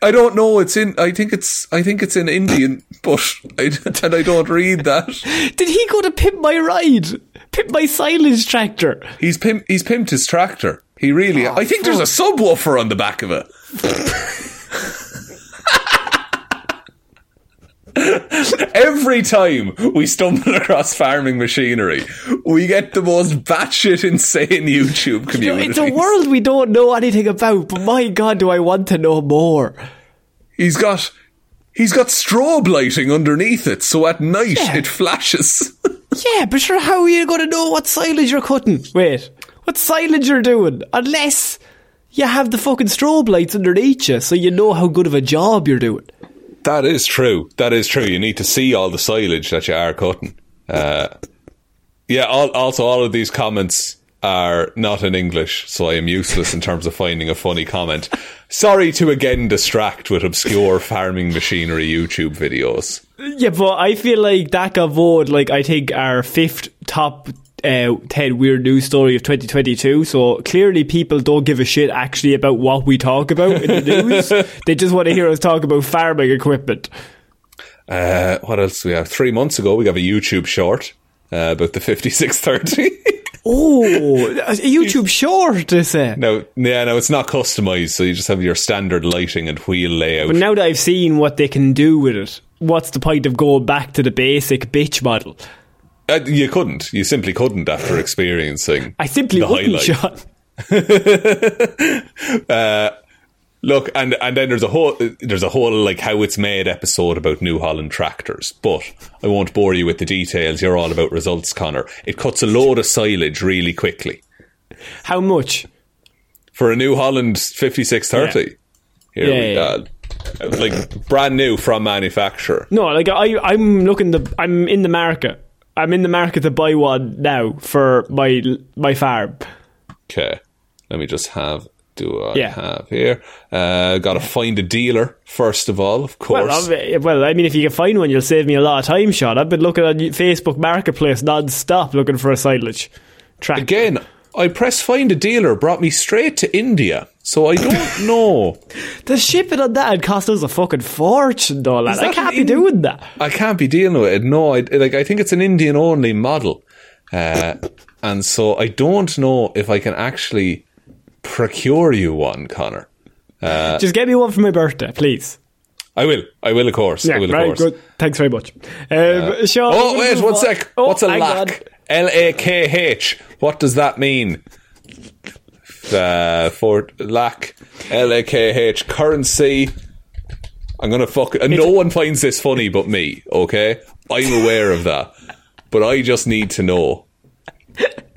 I don't know. It's in. I think it's. I think it's in Indian, but I, and I don't read that. Did he go to pimp my ride? Pimp my silage tractor. He's pimp. He's pimped his tractor. He really. Oh, I think fuck. There's a subwoofer on the back of it. Every time we stumble across farming machinery, we get the most batshit insane YouTube communities. You know, it's a world we don't know anything about, but my God, do I want to know more. He's got he's got strobe lighting underneath it, so at night yeah. It flashes. Yeah, but sure, how are you going to know what silage you're cutting? Wait, what silage you're doing? Unless you have the fucking strobe lights underneath you, so you know how good of a job you're doing. That is true. That is true. You need to see all the silage that you are cutting. Uh, yeah, all, also all of these comments are not in English, so I am useless in terms of finding a funny comment. Sorry to again distract with obscure farming machinery YouTube videos. Yeah, but I feel like that got voted, like, I think our fifth top uh, ten weird news story of twenty twenty-two, so clearly people don't give a shit actually about what we talk about in the news. They just want to hear us talk about farming equipment. Uh, what else do we have? Three months ago we got a YouTube short uh, about the fifty-six thirty. Oh, a YouTube short, is it? No, yeah, no, it's not customised, so you just have your standard lighting and wheel layout. But now that I've seen what they can do with it, what's the point of going back to the basic bitch model? Uh, you couldn't. You simply couldn't after experiencing I simply the wouldn't, Sean. uh, look, and, and then there's a whole there's a whole like how it's made episode about New Holland tractors, but I won't bore you with the details. You're all about results, Connor. It cuts a load of silage really quickly. How much? For a New Holland fifty-six thirty. Yeah. Here yeah, we go. Yeah. Like brand new from manufacturer. No, like I I'm looking the I'm in the market. I'm in the market to buy one now for my my farm. Okay, let me just have. Do I yeah. have here? Uh, got to find a dealer first of all, of course. Well, well, I mean, if you can find one, you'll save me a lot of time, Sean. I've been looking on Facebook Marketplace non-stop looking for a silage track. Again, I pressed find a dealer, brought me straight to India. So I don't know. The shipping on that had cost us a fucking fortune, though, lad. I can't be doing that. I can't be dealing with it. No, I, like, I think it's an Indian-only model. Uh, and so I don't know if I can actually procure you one, Connor. Uh, Just get me one for my birthday, please. I will. I will, of course. Yeah, I will, right, of course. Good. Thanks very much. Um, uh, Sean, oh, wait, one sec. Oh, what's a lack? L A K H. What does that mean? Uh, for lack L A K H currency. I'm gonna fuck it. No one finds this funny but me, okay? I'm aware of that, but I just need to know.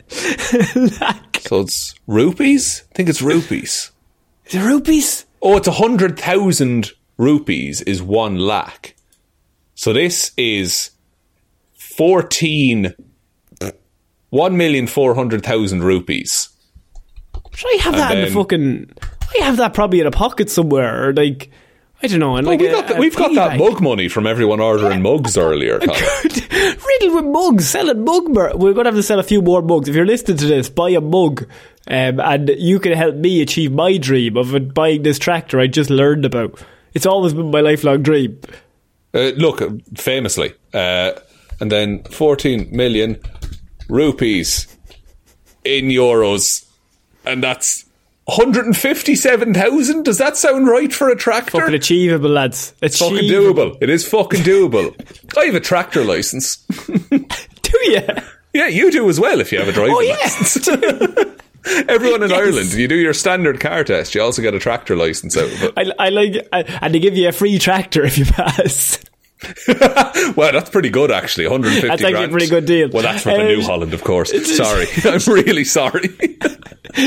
So it's rupees? I think it's rupees. Is it rupees? Oh, it's a hundred thousand rupees is one lakh. So this is fourteen one million four hundred thousand rupees. Should I have and that then, in the fucking... I have that probably in a pocket somewhere. Or like, I don't know. And like we got the, a, we've a got that mug money from everyone ordering yeah. mugs earlier. Riddled with mugs. Selling mug merch. We're going to have to sell a few more mugs. If you're listening to this, buy a mug. Um, and you can help me achieve my dream of buying this tractor I just learned about. It's always been my lifelong dream. Uh, look, famously. Uh, and then fourteen million rupees in euros. And that's one hundred fifty-seven thousand? Does that sound right for a tractor? Fucking achievable, lads. Achievable. Fucking doable. It is fucking doable. I have a tractor licence. Do you? Yeah, you do as well if you have a driving oh, yeah. licence. Everyone in yes. Ireland, you do your standard car test. You also get a tractor license out of it. I, I like, I, and they give you a free tractor if you pass. Well, that's pretty good, actually. one hundred fifty That's actually grand. A pretty good deal. Well, that's for the um, New Holland, of course. Sorry, I'm really sorry.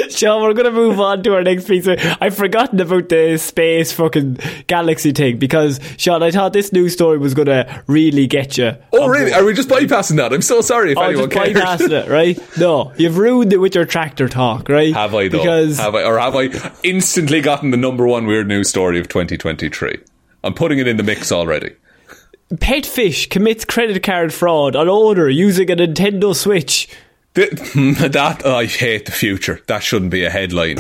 Sean, we're going to move on to our next piece. I've forgotten about the space fucking galaxy thing because, Sean, I thought this news story was going to really get you. Oh, really? Board. Are we just bypassing that? I'm so sorry if oh, anyone just cares. Bypassing it, right? No, you've ruined it with your tractor talk, right? Have I, though? Because have I, or have I instantly gotten the number one weird news story of twenty twenty-three? I'm putting it in the mix already. Pet fish commits credit card fraud on order using a Nintendo Switch. The, that, oh, I hate the future. That shouldn't be a headline.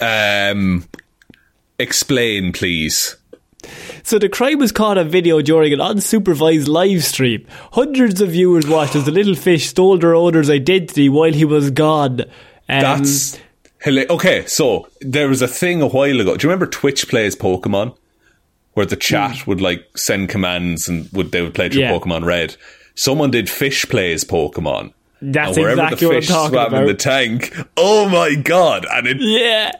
Um, explain, please. So the crime was caught on video during an unsupervised live stream. Hundreds of viewers watched as the little fish stole their owner's identity while he was gone. Um, That's... Okay, so there was a thing a while ago. Do you remember Twitch Plays Pokemon? Where the chat mm. would like send commands and would they would play through yeah. Pokemon Red. Someone did Fish Plays Pokemon. That's and wherever exactly the fish what I'm swam about. In the tank, oh my god! And it yeah.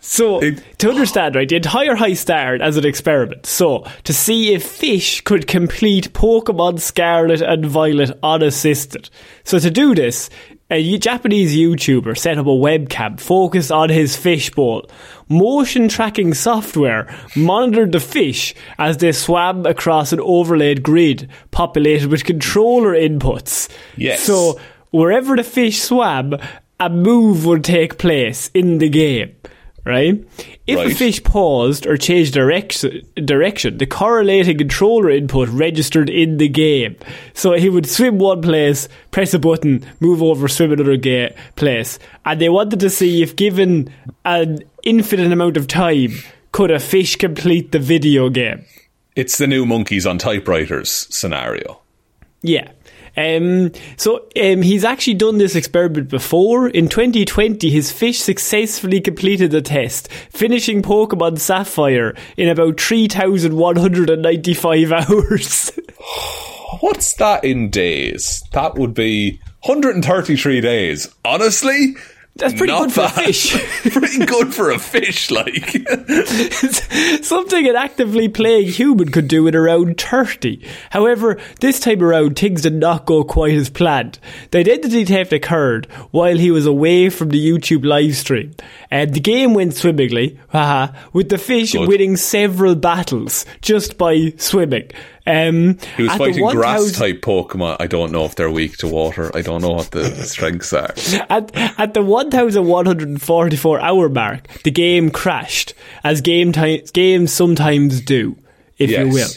So it, to understand, right, the entire heist started as an experiment. So to see if fish could complete Pokemon Scarlet and Violet unassisted. So to do this, a Japanese YouTuber set up a webcam focused on his fish bowl. Motion tracking software monitored the fish as they swam across an overlaid grid populated with controller inputs. Yes. So wherever the fish swam, a move would take place in the game. Right? If right. a fish paused or changed direction, direction, the correlating controller input registered in the game. So he would swim one place, press a button, move over, swim another ga- place. And they wanted to see if, given an infinite amount of time, could a fish complete the video game. It's the new monkeys on typewriters scenario. Yeah. Um, so um, he's actually done this experiment before. In twenty twenty, his fish successfully completed the test, finishing Pokemon Sapphire in about three thousand one hundred ninety-five hours. What's that in days? That would be one hundred thirty-three days. Honestly, that's pretty Not good for bad. a fish. Pretty good for a fish, like. Something an actively playing human could do in around thirty. However, this time around, things did not go quite as planned. The identity theft occurred while he was away from the YouTube livestream. And the game went swimmingly, haha, with the fish good. winning several battles just by swimming. Um, he was fighting grass-type Pokemon. I don't know if they're weak to water. I don't know what the strengths are. At, at the one thousand one hundred forty-four hour mark, the game crashed, as game time, games sometimes do, if yes. you will.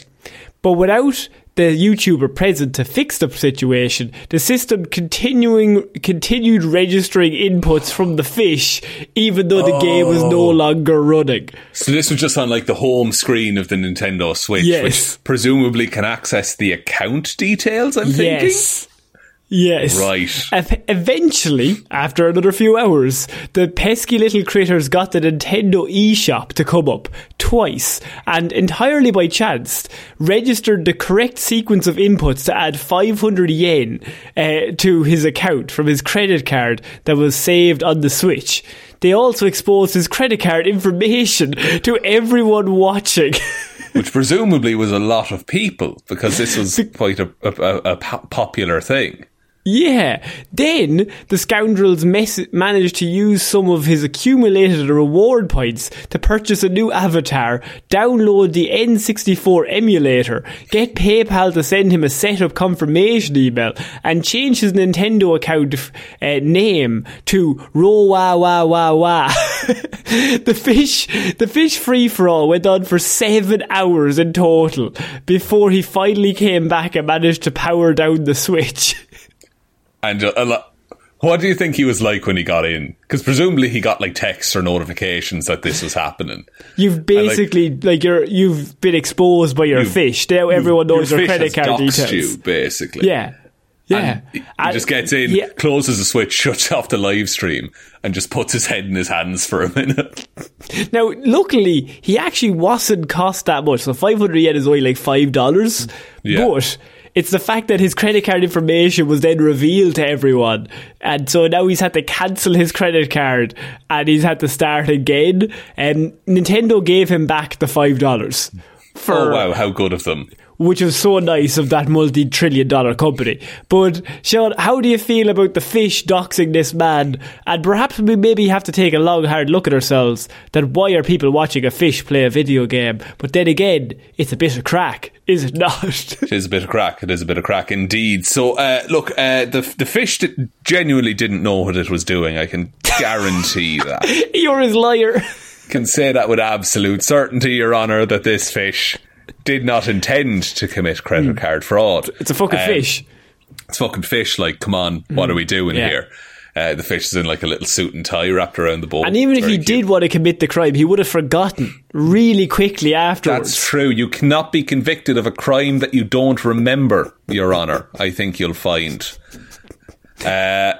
But without the YouTuber present to fix the situation, the system continuing continued registering inputs from the fish, even though the oh. game was no longer running. So this was just on like the home screen of the Nintendo Switch, yes. which presumably can access the account details, I'm thinking? Yes. Yes. Right. E- eventually, after another few hours, the pesky little critters got the Nintendo eShop to come up twice and entirely by chance registered the correct sequence of inputs to add five hundred yen uh, to his account from his credit card that was saved on the Switch. They also exposed his credit card information to everyone watching. Which presumably was a lot of people because this was quite a, a, a popular thing. Yeah. Then the scoundrels mes- managed to use some of his accumulated reward points to purchase a new avatar, download the N sixty-four emulator, get PayPal to send him a setup confirmation email, and change his Nintendo account f- uh, name to Ro Wa Wa Wa Wa. The fish, the fish free-for-all went on for seven hours in total before he finally came back and managed to power down the Switch. And a lo- what do you think he was like when he got in? Because presumably he got like texts or notifications that this was happening. You've basically and, like, like you're you've been exposed by your fish. Now everyone knows your, your credit card details. You, basically, yeah, yeah. And he and, just gets in, yeah. closes the switch, shuts off the live stream, and just puts his head in his hands for a minute. Now, luckily, he actually wasn't cost that much. So five hundred yen is only like five dollars, yeah. but It's the fact that his credit card information was then revealed to everyone. And so now he's had to cancel his credit card and he's had to start again. And Nintendo gave him back the five dollars. For, oh, wow, how good of them. Which is so nice of that multi-trillion dollar company. But, Sean, how do you feel about the fish doxing this man? And perhaps we maybe have to take a long, hard look at ourselves that why are people watching a fish play a video game? But then again, it's a bit of crack, is it not? It is a bit of crack. It is a bit of crack indeed. So, uh, look, uh, the the fish that genuinely didn't know what it was doing. I can guarantee that. You're his liar. Can say that with absolute certainty, Your Honour, that this fish did not intend to commit credit mm. card fraud. It's a fucking um, fish. It's fucking fish. Like, come on, mm. what are we doing yeah. here? Uh, the fish is in like a little suit and tie wrapped around the bowl. And even if he cute. did want to commit the crime, he would have forgotten really quickly afterwards. That's true. You cannot be convicted of a crime that you don't remember, Your Honour. I think you'll find. Uh,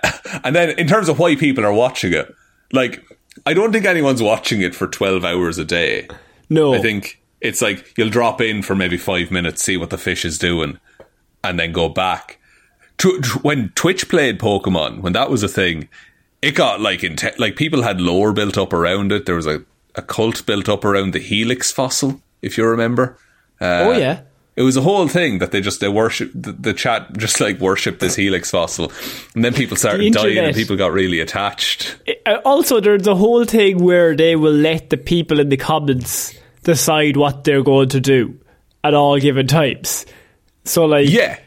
and then in terms of why people are watching it, like, I don't think anyone's watching it for twelve hours a day. No. I think it's like you'll drop in for maybe five minutes, see what the fish is doing, and then go back. Tw- tw- when Twitch played Pokemon, when that was a thing, it got like... Inte- like people had lore built up around it. There was a, a cult built up around the Helix Fossil, if you remember. Uh, oh, yeah. It was a whole thing that they just, they worship, the, the chat just like worshipped this Helix Fossil. And then people started dying and people got really attached. It, also, there's a whole thing where they will let the people in the comments decide what they're going to do at all given times. So, like, yeah.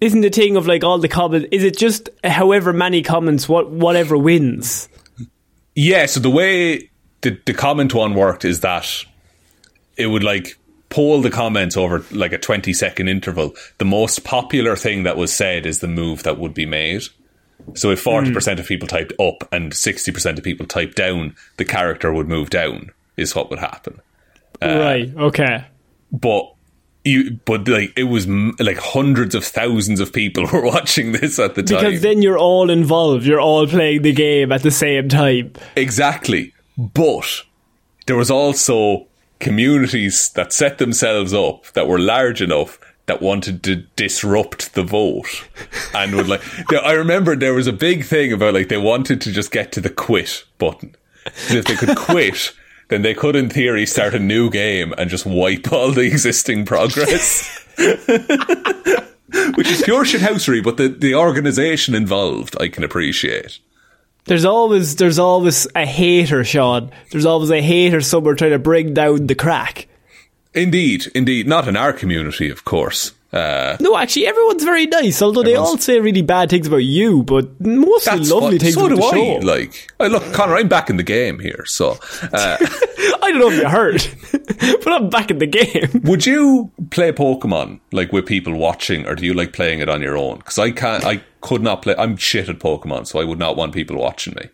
Isn't the thing of like all the comments, is it just however many comments, what whatever wins? Yeah, so the way the, the comment one worked is that it would like, poll the comments over like a twenty second interval. The most popular thing that was said is the move that would be made. So if forty percent mm. of people typed up and sixty percent of people typed down, the character would move down is what would happen. Uh, right, okay. But you, but like it was m- like hundreds of thousands of people were watching this at the time. Because then you're all involved. You're all playing the game at the same time. Exactly. But there was also communities that set themselves up that were large enough that wanted to disrupt the vote and would like I remember there was a big thing about like they wanted to just get to the quit button. So if they could quit, then they could in theory start a new game and just wipe all the existing progress. Which is pure shithousery, but the, the organisation involved I can appreciate. There's always there's always a hater, Sean. There's always a hater somewhere trying to bring down the crack. Indeed, indeed. Not in our community, of course. Uh, no, actually, everyone's very nice, although they all say really bad things about you, but mostly lovely what, things so about the I, show. So do I, like. I, look, Conor, I'm back in the game here, so... Uh, I don't know if you heard, but I'm back in the game. Would you play Pokemon, like, with people watching, or do you like playing it on your own? Because I can't... I could not play... I'm shit at Pokemon, so I would not want people watching me.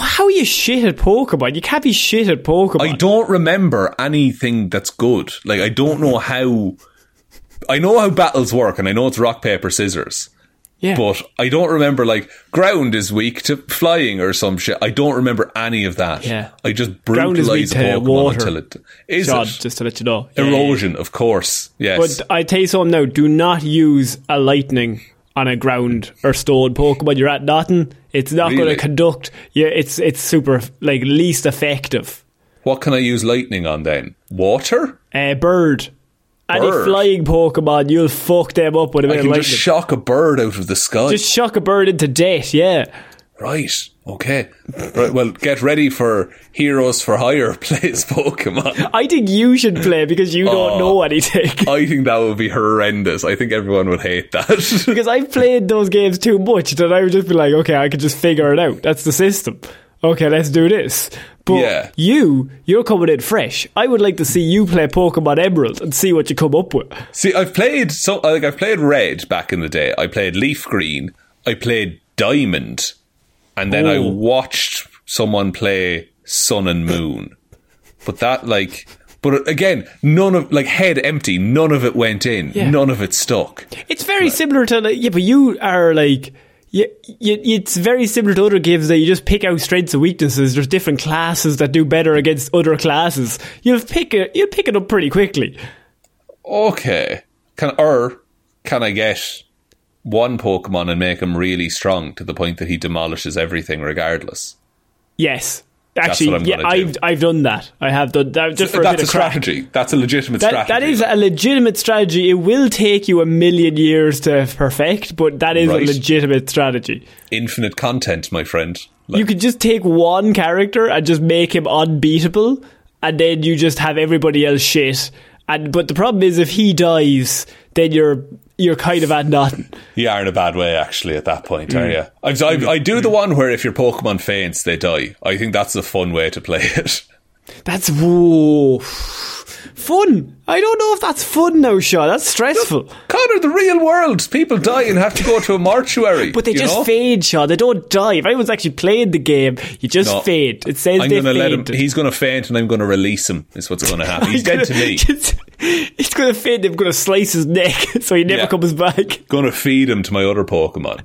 How are you shit at Pokemon? You can't be shit at Pokemon. I don't remember anything that's good. Like, I don't know how... I know how battles work, and I know it's rock, paper, scissors. Yeah. But I don't remember, like, ground is weak to flying or some shit. I don't remember any of that. Yeah. I just brutalised Pokemon until it... Is Sean, it? Just to let you know. Yeah, erosion, yeah, yeah. Of course. Yes. But I tell you something now. Do not use a lightning on a ground or stone Pokemon. You're at nothing. It's not really? going to conduct. Yeah, it's it's super, like, least effective. What can I use lightning on then? Water? A uh, bird. Any flying Pokemon, you'll fuck them up with a bit of lightning. I can just shock a bird out of the sky. Just shock a bird into death, yeah. Right, okay. Right, well, get ready for Heroes for Hire plays Pokemon. I think you should play because you don't oh, know anything. I think that would be horrendous. I think everyone would hate that. Because I've played those games too much that I would just be like, okay, I could just figure it out. That's the system. Okay, let's do this. But yeah. you, you're coming in fresh. I would like to see you play Pokemon Emerald and see what you come up with. See, I've played so like I've played Red back in the day. I played Leaf Green. I played Diamond, and then Ooh. I watched someone play Sun and Moon. But that like, but again, none of like head empty. None of it went in. Yeah. None of it stuck. It's very like, similar to like, yeah, but you are like. You, you, it's very similar to other games that you just pick out strengths and weaknesses. There's different classes that do better against other classes. You'll pick it. You'll pick it up pretty quickly. Okay. Can or can I get one Pokemon and make him really strong to the point that he demolishes everything regardless? Yes. Actually, yeah, I've do. I've done that. I have done that just for a That's a, a strategy. That's a legitimate that, strategy. That is a legitimate strategy. It will take you a million years to perfect, but that is right. a legitimate strategy. Infinite content, my friend. Like, you could just take one character and just make him unbeatable, and then you just have everybody else shit. And but the problem is, if he dies, then you're you're kind of at nothing. You are in a bad way, actually, at that point, mm. are you? I've, I've, I do the one where if your Pokemon faints, they die. I think that's a fun way to play it. That's... Whoa. Fun. I don't know if that's fun now, Sean. That's stressful. Look, Connor, the real world. People die and have to go to a mortuary. But they just know? fade, Sean. They don't die. If anyone's actually playing the game, you just no. fade. It says I'm they gonna let him. He's going to faint and I'm going to release him, is what's going to happen. He's dead to me. Just, he's going to faint and I'm going to slice his neck so he never yeah. comes back. Going to feed him to my other Pokemon.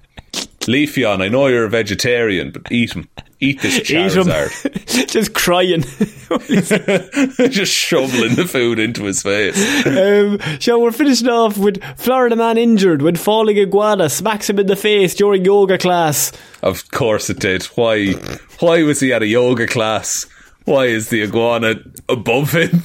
Leafeon, I know you're a vegetarian, but eat him. Eat this Charizard. Eat Just crying. Just shoveling the food into his face. Um, so we're finishing off with Florida Man injured when falling iguana smacks him in the face during yoga class. Of course it did. Why? Why was he at a yoga class? Why is the iguana above him?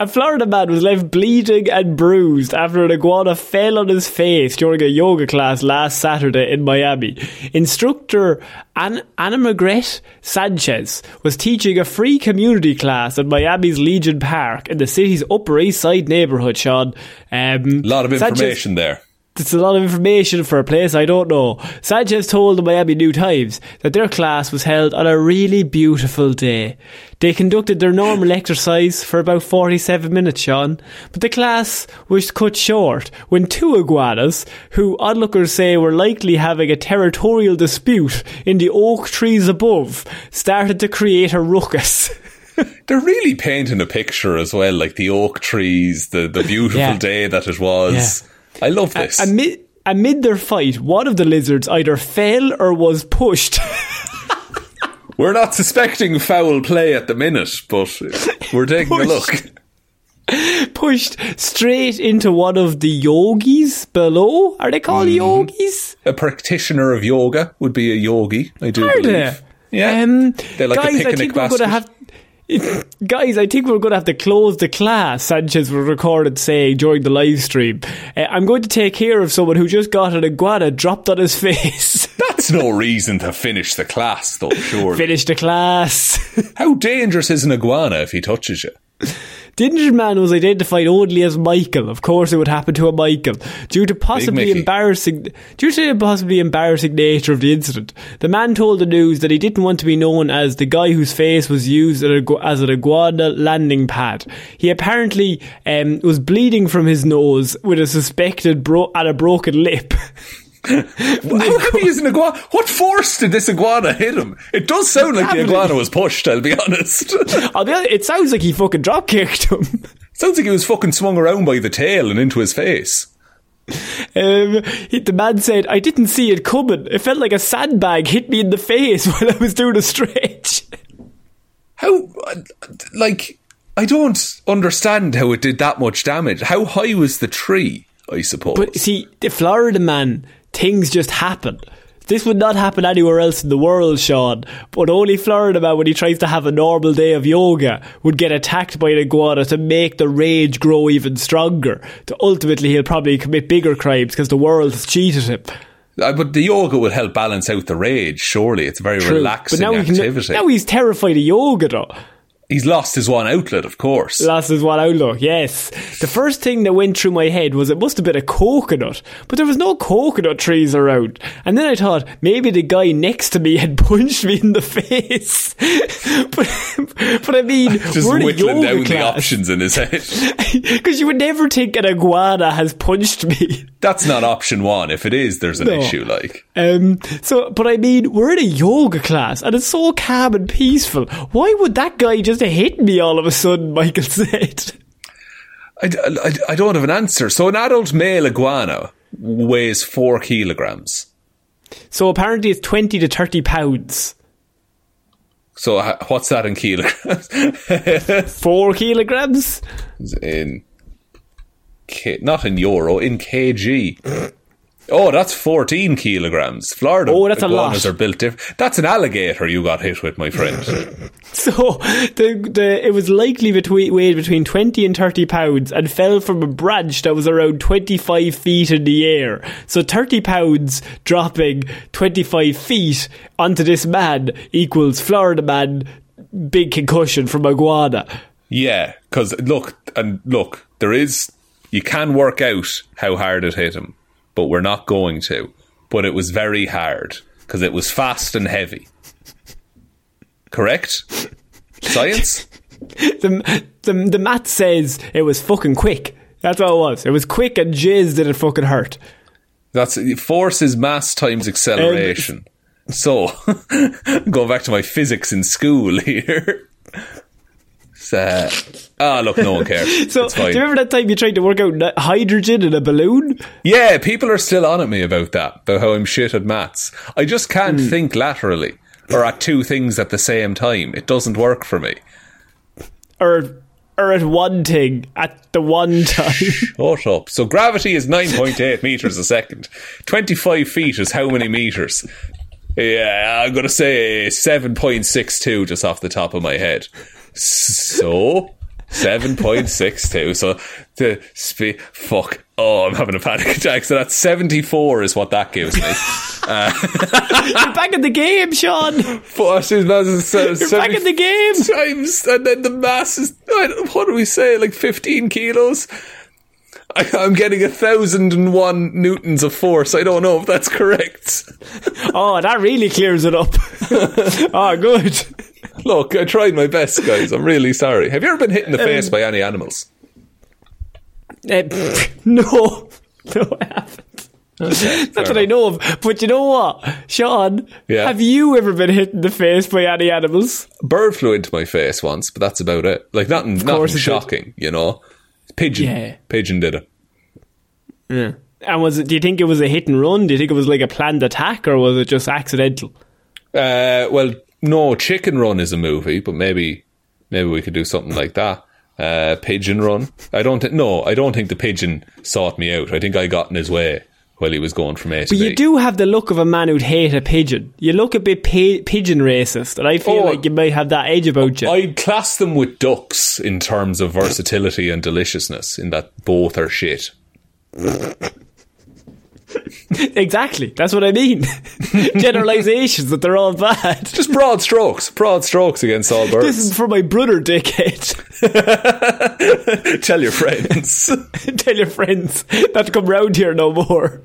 A Florida man was left bleeding and bruised after an iguana fell on his face during a yoga class last Saturday in Miami. Instructor An- Ana Margaret Sanchez was teaching a free community class at Miami's Legion Park in the city's Upper East Side neighbourhood, Sean. Um, a lot of information Sanchez- there. It's a lot of information for a place I don't know. Sanchez told the Miami New Times that their class was held on a really beautiful day. They conducted their normal exercise for about forty-seven minutes, Sean, but the class was cut short when two iguanas, who onlookers say were likely having a territorial dispute in the oak trees above, started to create a ruckus. They're really painting a picture as well, like the oak trees, the, the beautiful yeah. day that it was. Yeah. I love this. Amid, amid their fight, one of the lizards either fell or was pushed. We're not suspecting foul play at the minute, but we're taking pushed. a look. Pushed straight into one of the yogis below. Are they called mm-hmm. yogis? A practitioner of yoga would be a yogi, I do Are believe. They? Yeah. Um, They're like guys, a picnic I think we're basket. Gonna have It, guys, I think we're going to have to close the class, Sanchez was recorded saying during the live stream. Uh, I'm going to take care of someone who just got an iguana dropped on his face. That's no reason to finish the class, though, surely. Finish the class. How dangerous is an iguana if he touches you? The injured man was identified only as Michael. Of course, it would happen to a Michael. Due to possibly embarrassing, due to the possibly embarrassing nature of the incident, the man told the news that he didn't want to be known as the guy whose face was used as an iguana landing pad. He apparently um, was bleeding from his nose with a suspected bro- and a broken lip. How could he use an iguana? What force did this iguana hit him? It does sound like the iguana was pushed, I'll be honest. I'll be honest, it sounds like he fucking drop kicked him. Sounds like he was fucking swung around by the tail and into his face. Um, he, the man said, I didn't see it coming. It felt like a sandbag hit me in the face while I was doing a stretch. How, like, I don't understand how it did that much damage. How high was the tree, I suppose? But see, the Florida man... Things just happen. This would not happen anywhere else in the world, Sean. But only Florida man, when he tries to have a normal day of yoga, would get attacked by an iguana to make the rage grow even stronger. To ultimately, he'll probably commit bigger crimes because the world has cheated him. Uh, but the yoga would help balance out the rage, surely. It's a very True. relaxing but now activity. He can, now he's terrified of yoga, though. He's lost his one outlet, of course. Lost his one outlet, yes. The first thing that went through my head was it must have been a coconut, but there was no coconut trees around. And then I thought, maybe the guy next to me had punched me in the face. but, but I mean, just we're whittling down class. The options in his head. Because you would never think an iguana has punched me. That's not option one. If it is, there's an no. issue, like. Um, so, but I mean, we're in a yoga class, and it's so calm and peaceful. Why would that guy just to hit me all of a sudden, Michael said. I, I, I don't have an answer. So an adult male iguana weighs four kilograms. So apparently it's twenty to thirty pounds. So what's that in kilograms? Four kilograms? In... K- not in euro, in K G. Oh, that's fourteen kilograms. Florida oh, that's iguanas a lot. Are built different. That's an alligator you got hit with, my friend. So the, the it was likely between, weighed between twenty and thirty pounds and fell from a branch that was around twenty-five feet in the air. So thirty pounds dropping twenty-five feet onto this man equals Florida Man big concussion from Iguana. Yeah, because look, and look, there is, you can work out how hard it hit him. But we're not going to. But it was very hard because it was fast and heavy. Correct? Science? the, the the math says it was fucking quick. That's what it was. It was quick and jizz did it fucking hurt. That's force is mass times acceleration. Um, so going back to my physics in school here. Ah, uh, oh, look, no one cares. So, do you remember that time you tried to work out hydrogen in a balloon? Yeah, people are still on at me about that, about how I'm shit at maths. I just can't mm. think laterally or at two things at the same time. It doesn't work for me. Or, or at one thing at the one time. Shut up. So, gravity is nine point eight metres a second. twenty-five feet is how many metres? Yeah, I'm going to say seven point six two just off the top of my head. So, seven point six two. So, the spe- fuck. Oh, I'm having a panic attack. So, that's seventy-four is what that gives me. Uh, You're back in the game, Sean. Four, six, seven, You're back in the game. Times, and then the mass is, what do we say, like fifteen kilos? I, I'm getting one thousand one newtons of force. I don't know if that's correct. Oh, that really clears it up. Oh, good. Look, I tried my best, guys. I'm really sorry. Have you ever been hit in the um, face by any animals? Uh, no. No, I haven't. Okay, That's what enough. I know of. But you know what, Sean? Yeah. Have you ever been hit in the face by any animals? A bird flew into my face once, but that's about it. Like, nothing, nothing shocking, did. You know? Pigeon. Yeah. Pigeon did it. Yeah. And was it, do you think it was a hit and run? Do you think it was like a planned attack, or was it just accidental? Uh, well... No, Chicken Run is a movie, but maybe maybe we could do something like that. Uh, pigeon Run. I don't. Th- no, I don't think the pigeon sought me out. I think I got in his way while he was going from A to but B. But you do have the look of a man who'd hate a pigeon. You look a bit pa- pigeon racist, and I feel oh, like you might have that edge about you. I'd class them with ducks in terms of versatility and deliciousness, in that both are shit. Exactly, that's what I mean. Generalisations that they're all bad. Just broad strokes, broad strokes against all birds. This is for my brother, dickhead. Tell your friends. Tell your friends not to come round here no more.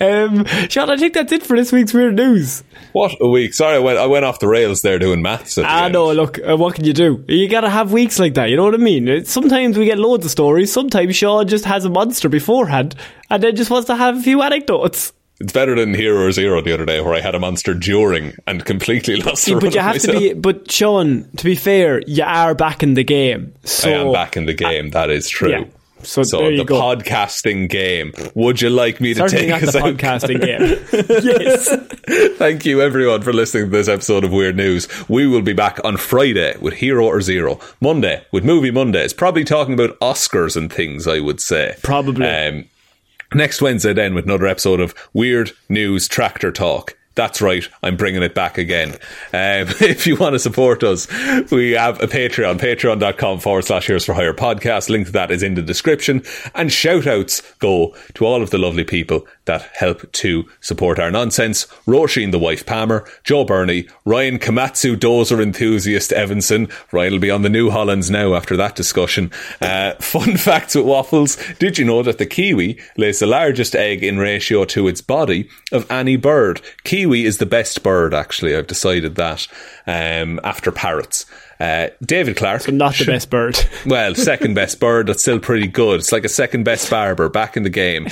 Um, Sean, I think that's it for this week's Weird News. What a week. Sorry, I went, I went off the rails there doing maths. At ah, the no, end. Look, uh, what can you do? You gotta have weeks like that, you know what I mean? Sometimes we get loads of stories, sometimes Sean just has a monster beforehand and then just wants to have a few anecdotes. It's better than Hero Zero the other day, where I had a monster during and completely lost the run of myself. But you have to be. But Sean, to be fair, you are back in the game. So I am back in the game. I, that is true. Yeah. So, so there you the go. Podcasting game. Would you like me to Certainly take us out? The podcasting game. Yes. Thank you, everyone, for listening to this episode of Weird News. We will be back on Friday with Hero or Zero. Monday with Movie Mondays. Probably talking about Oscars and things. I would say probably. Um, Next Wednesday then with another episode of Weird News Tractor Talk. That's right, I'm bringing it back again. Um, if you want to support us, we have a Patreon, patreon.com forward slash Heroes for Hire podcast. Link to that is in the description. And shout outs go to all of the lovely people that help to support our nonsense. Roisin the Wife Palmer, Joe Burney, Ryan Komatsu Dozer Enthusiast Evanson. Ryan will be on the New Hollands now after that discussion. Uh, fun facts with waffles. Did you know that the kiwi lays the largest egg in ratio to its body of any bird? Kiwi Kiwi is the best bird, actually. I've decided that um, after parrots. Uh, David Clarke. So not the best bird. Well, second best bird. That's still pretty good. It's like a second best barber back in the game.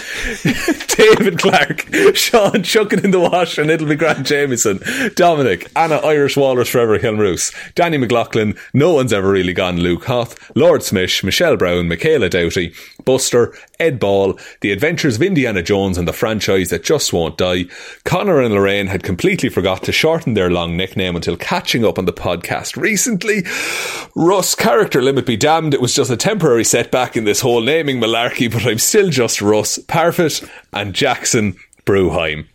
David Clarke, Sean Chuck It in the Wash and It'll Be Grant Jamieson, Dominic, Anna Irish Walrus Forever Kilmroos, Danny McLaughlin, No One's Ever Really Gone Luke Hoth, Lord Smish, Michelle Brown, Michaela Doughty, Buster, Ed Ball, The Adventures of Indiana Jones and the Franchise That Just Won't Die. Connor and Lorraine had completely forgot to shorten their long nickname until catching up on the podcast recently. P. Russ, character limit be damned. It was just a temporary setback in this whole naming malarkey, but I'm still just Russ. Parfit and Jackson Bruheim.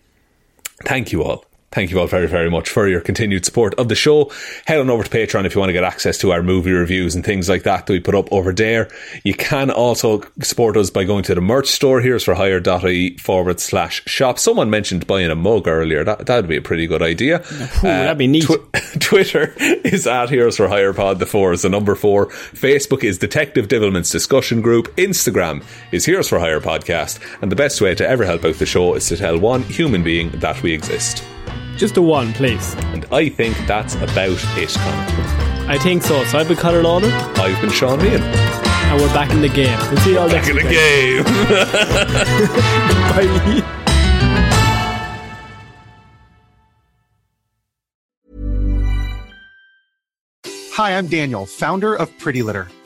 Thank you all. Thank you all very, very much for your continued support of the show. Head on over to Patreon if you want to get access to our movie reviews and things like that that we put up over there. You can also support us by going to the merch store, heroes for hire dot I E forward slash shop. Someone mentioned buying a mug earlier. That would be a pretty good idea. Ooh, that'd be neat. Tw- Twitter is at Heroes for Hire Pod. The four is the number four. Facebook is Detective Divilment's discussion group. Instagram is Heroes for Hire Podcast. And the best way to ever help out the show is to tell one human being that we exist. Just a one, please. And I think that's about it, Conor. I think so. So I've been Conor Lawler. I've been Sean Mead. And we're back in the game. We'll see you all back next week. Back in the game. Bye. Hi, I'm Daniel, founder of Pretty Litter.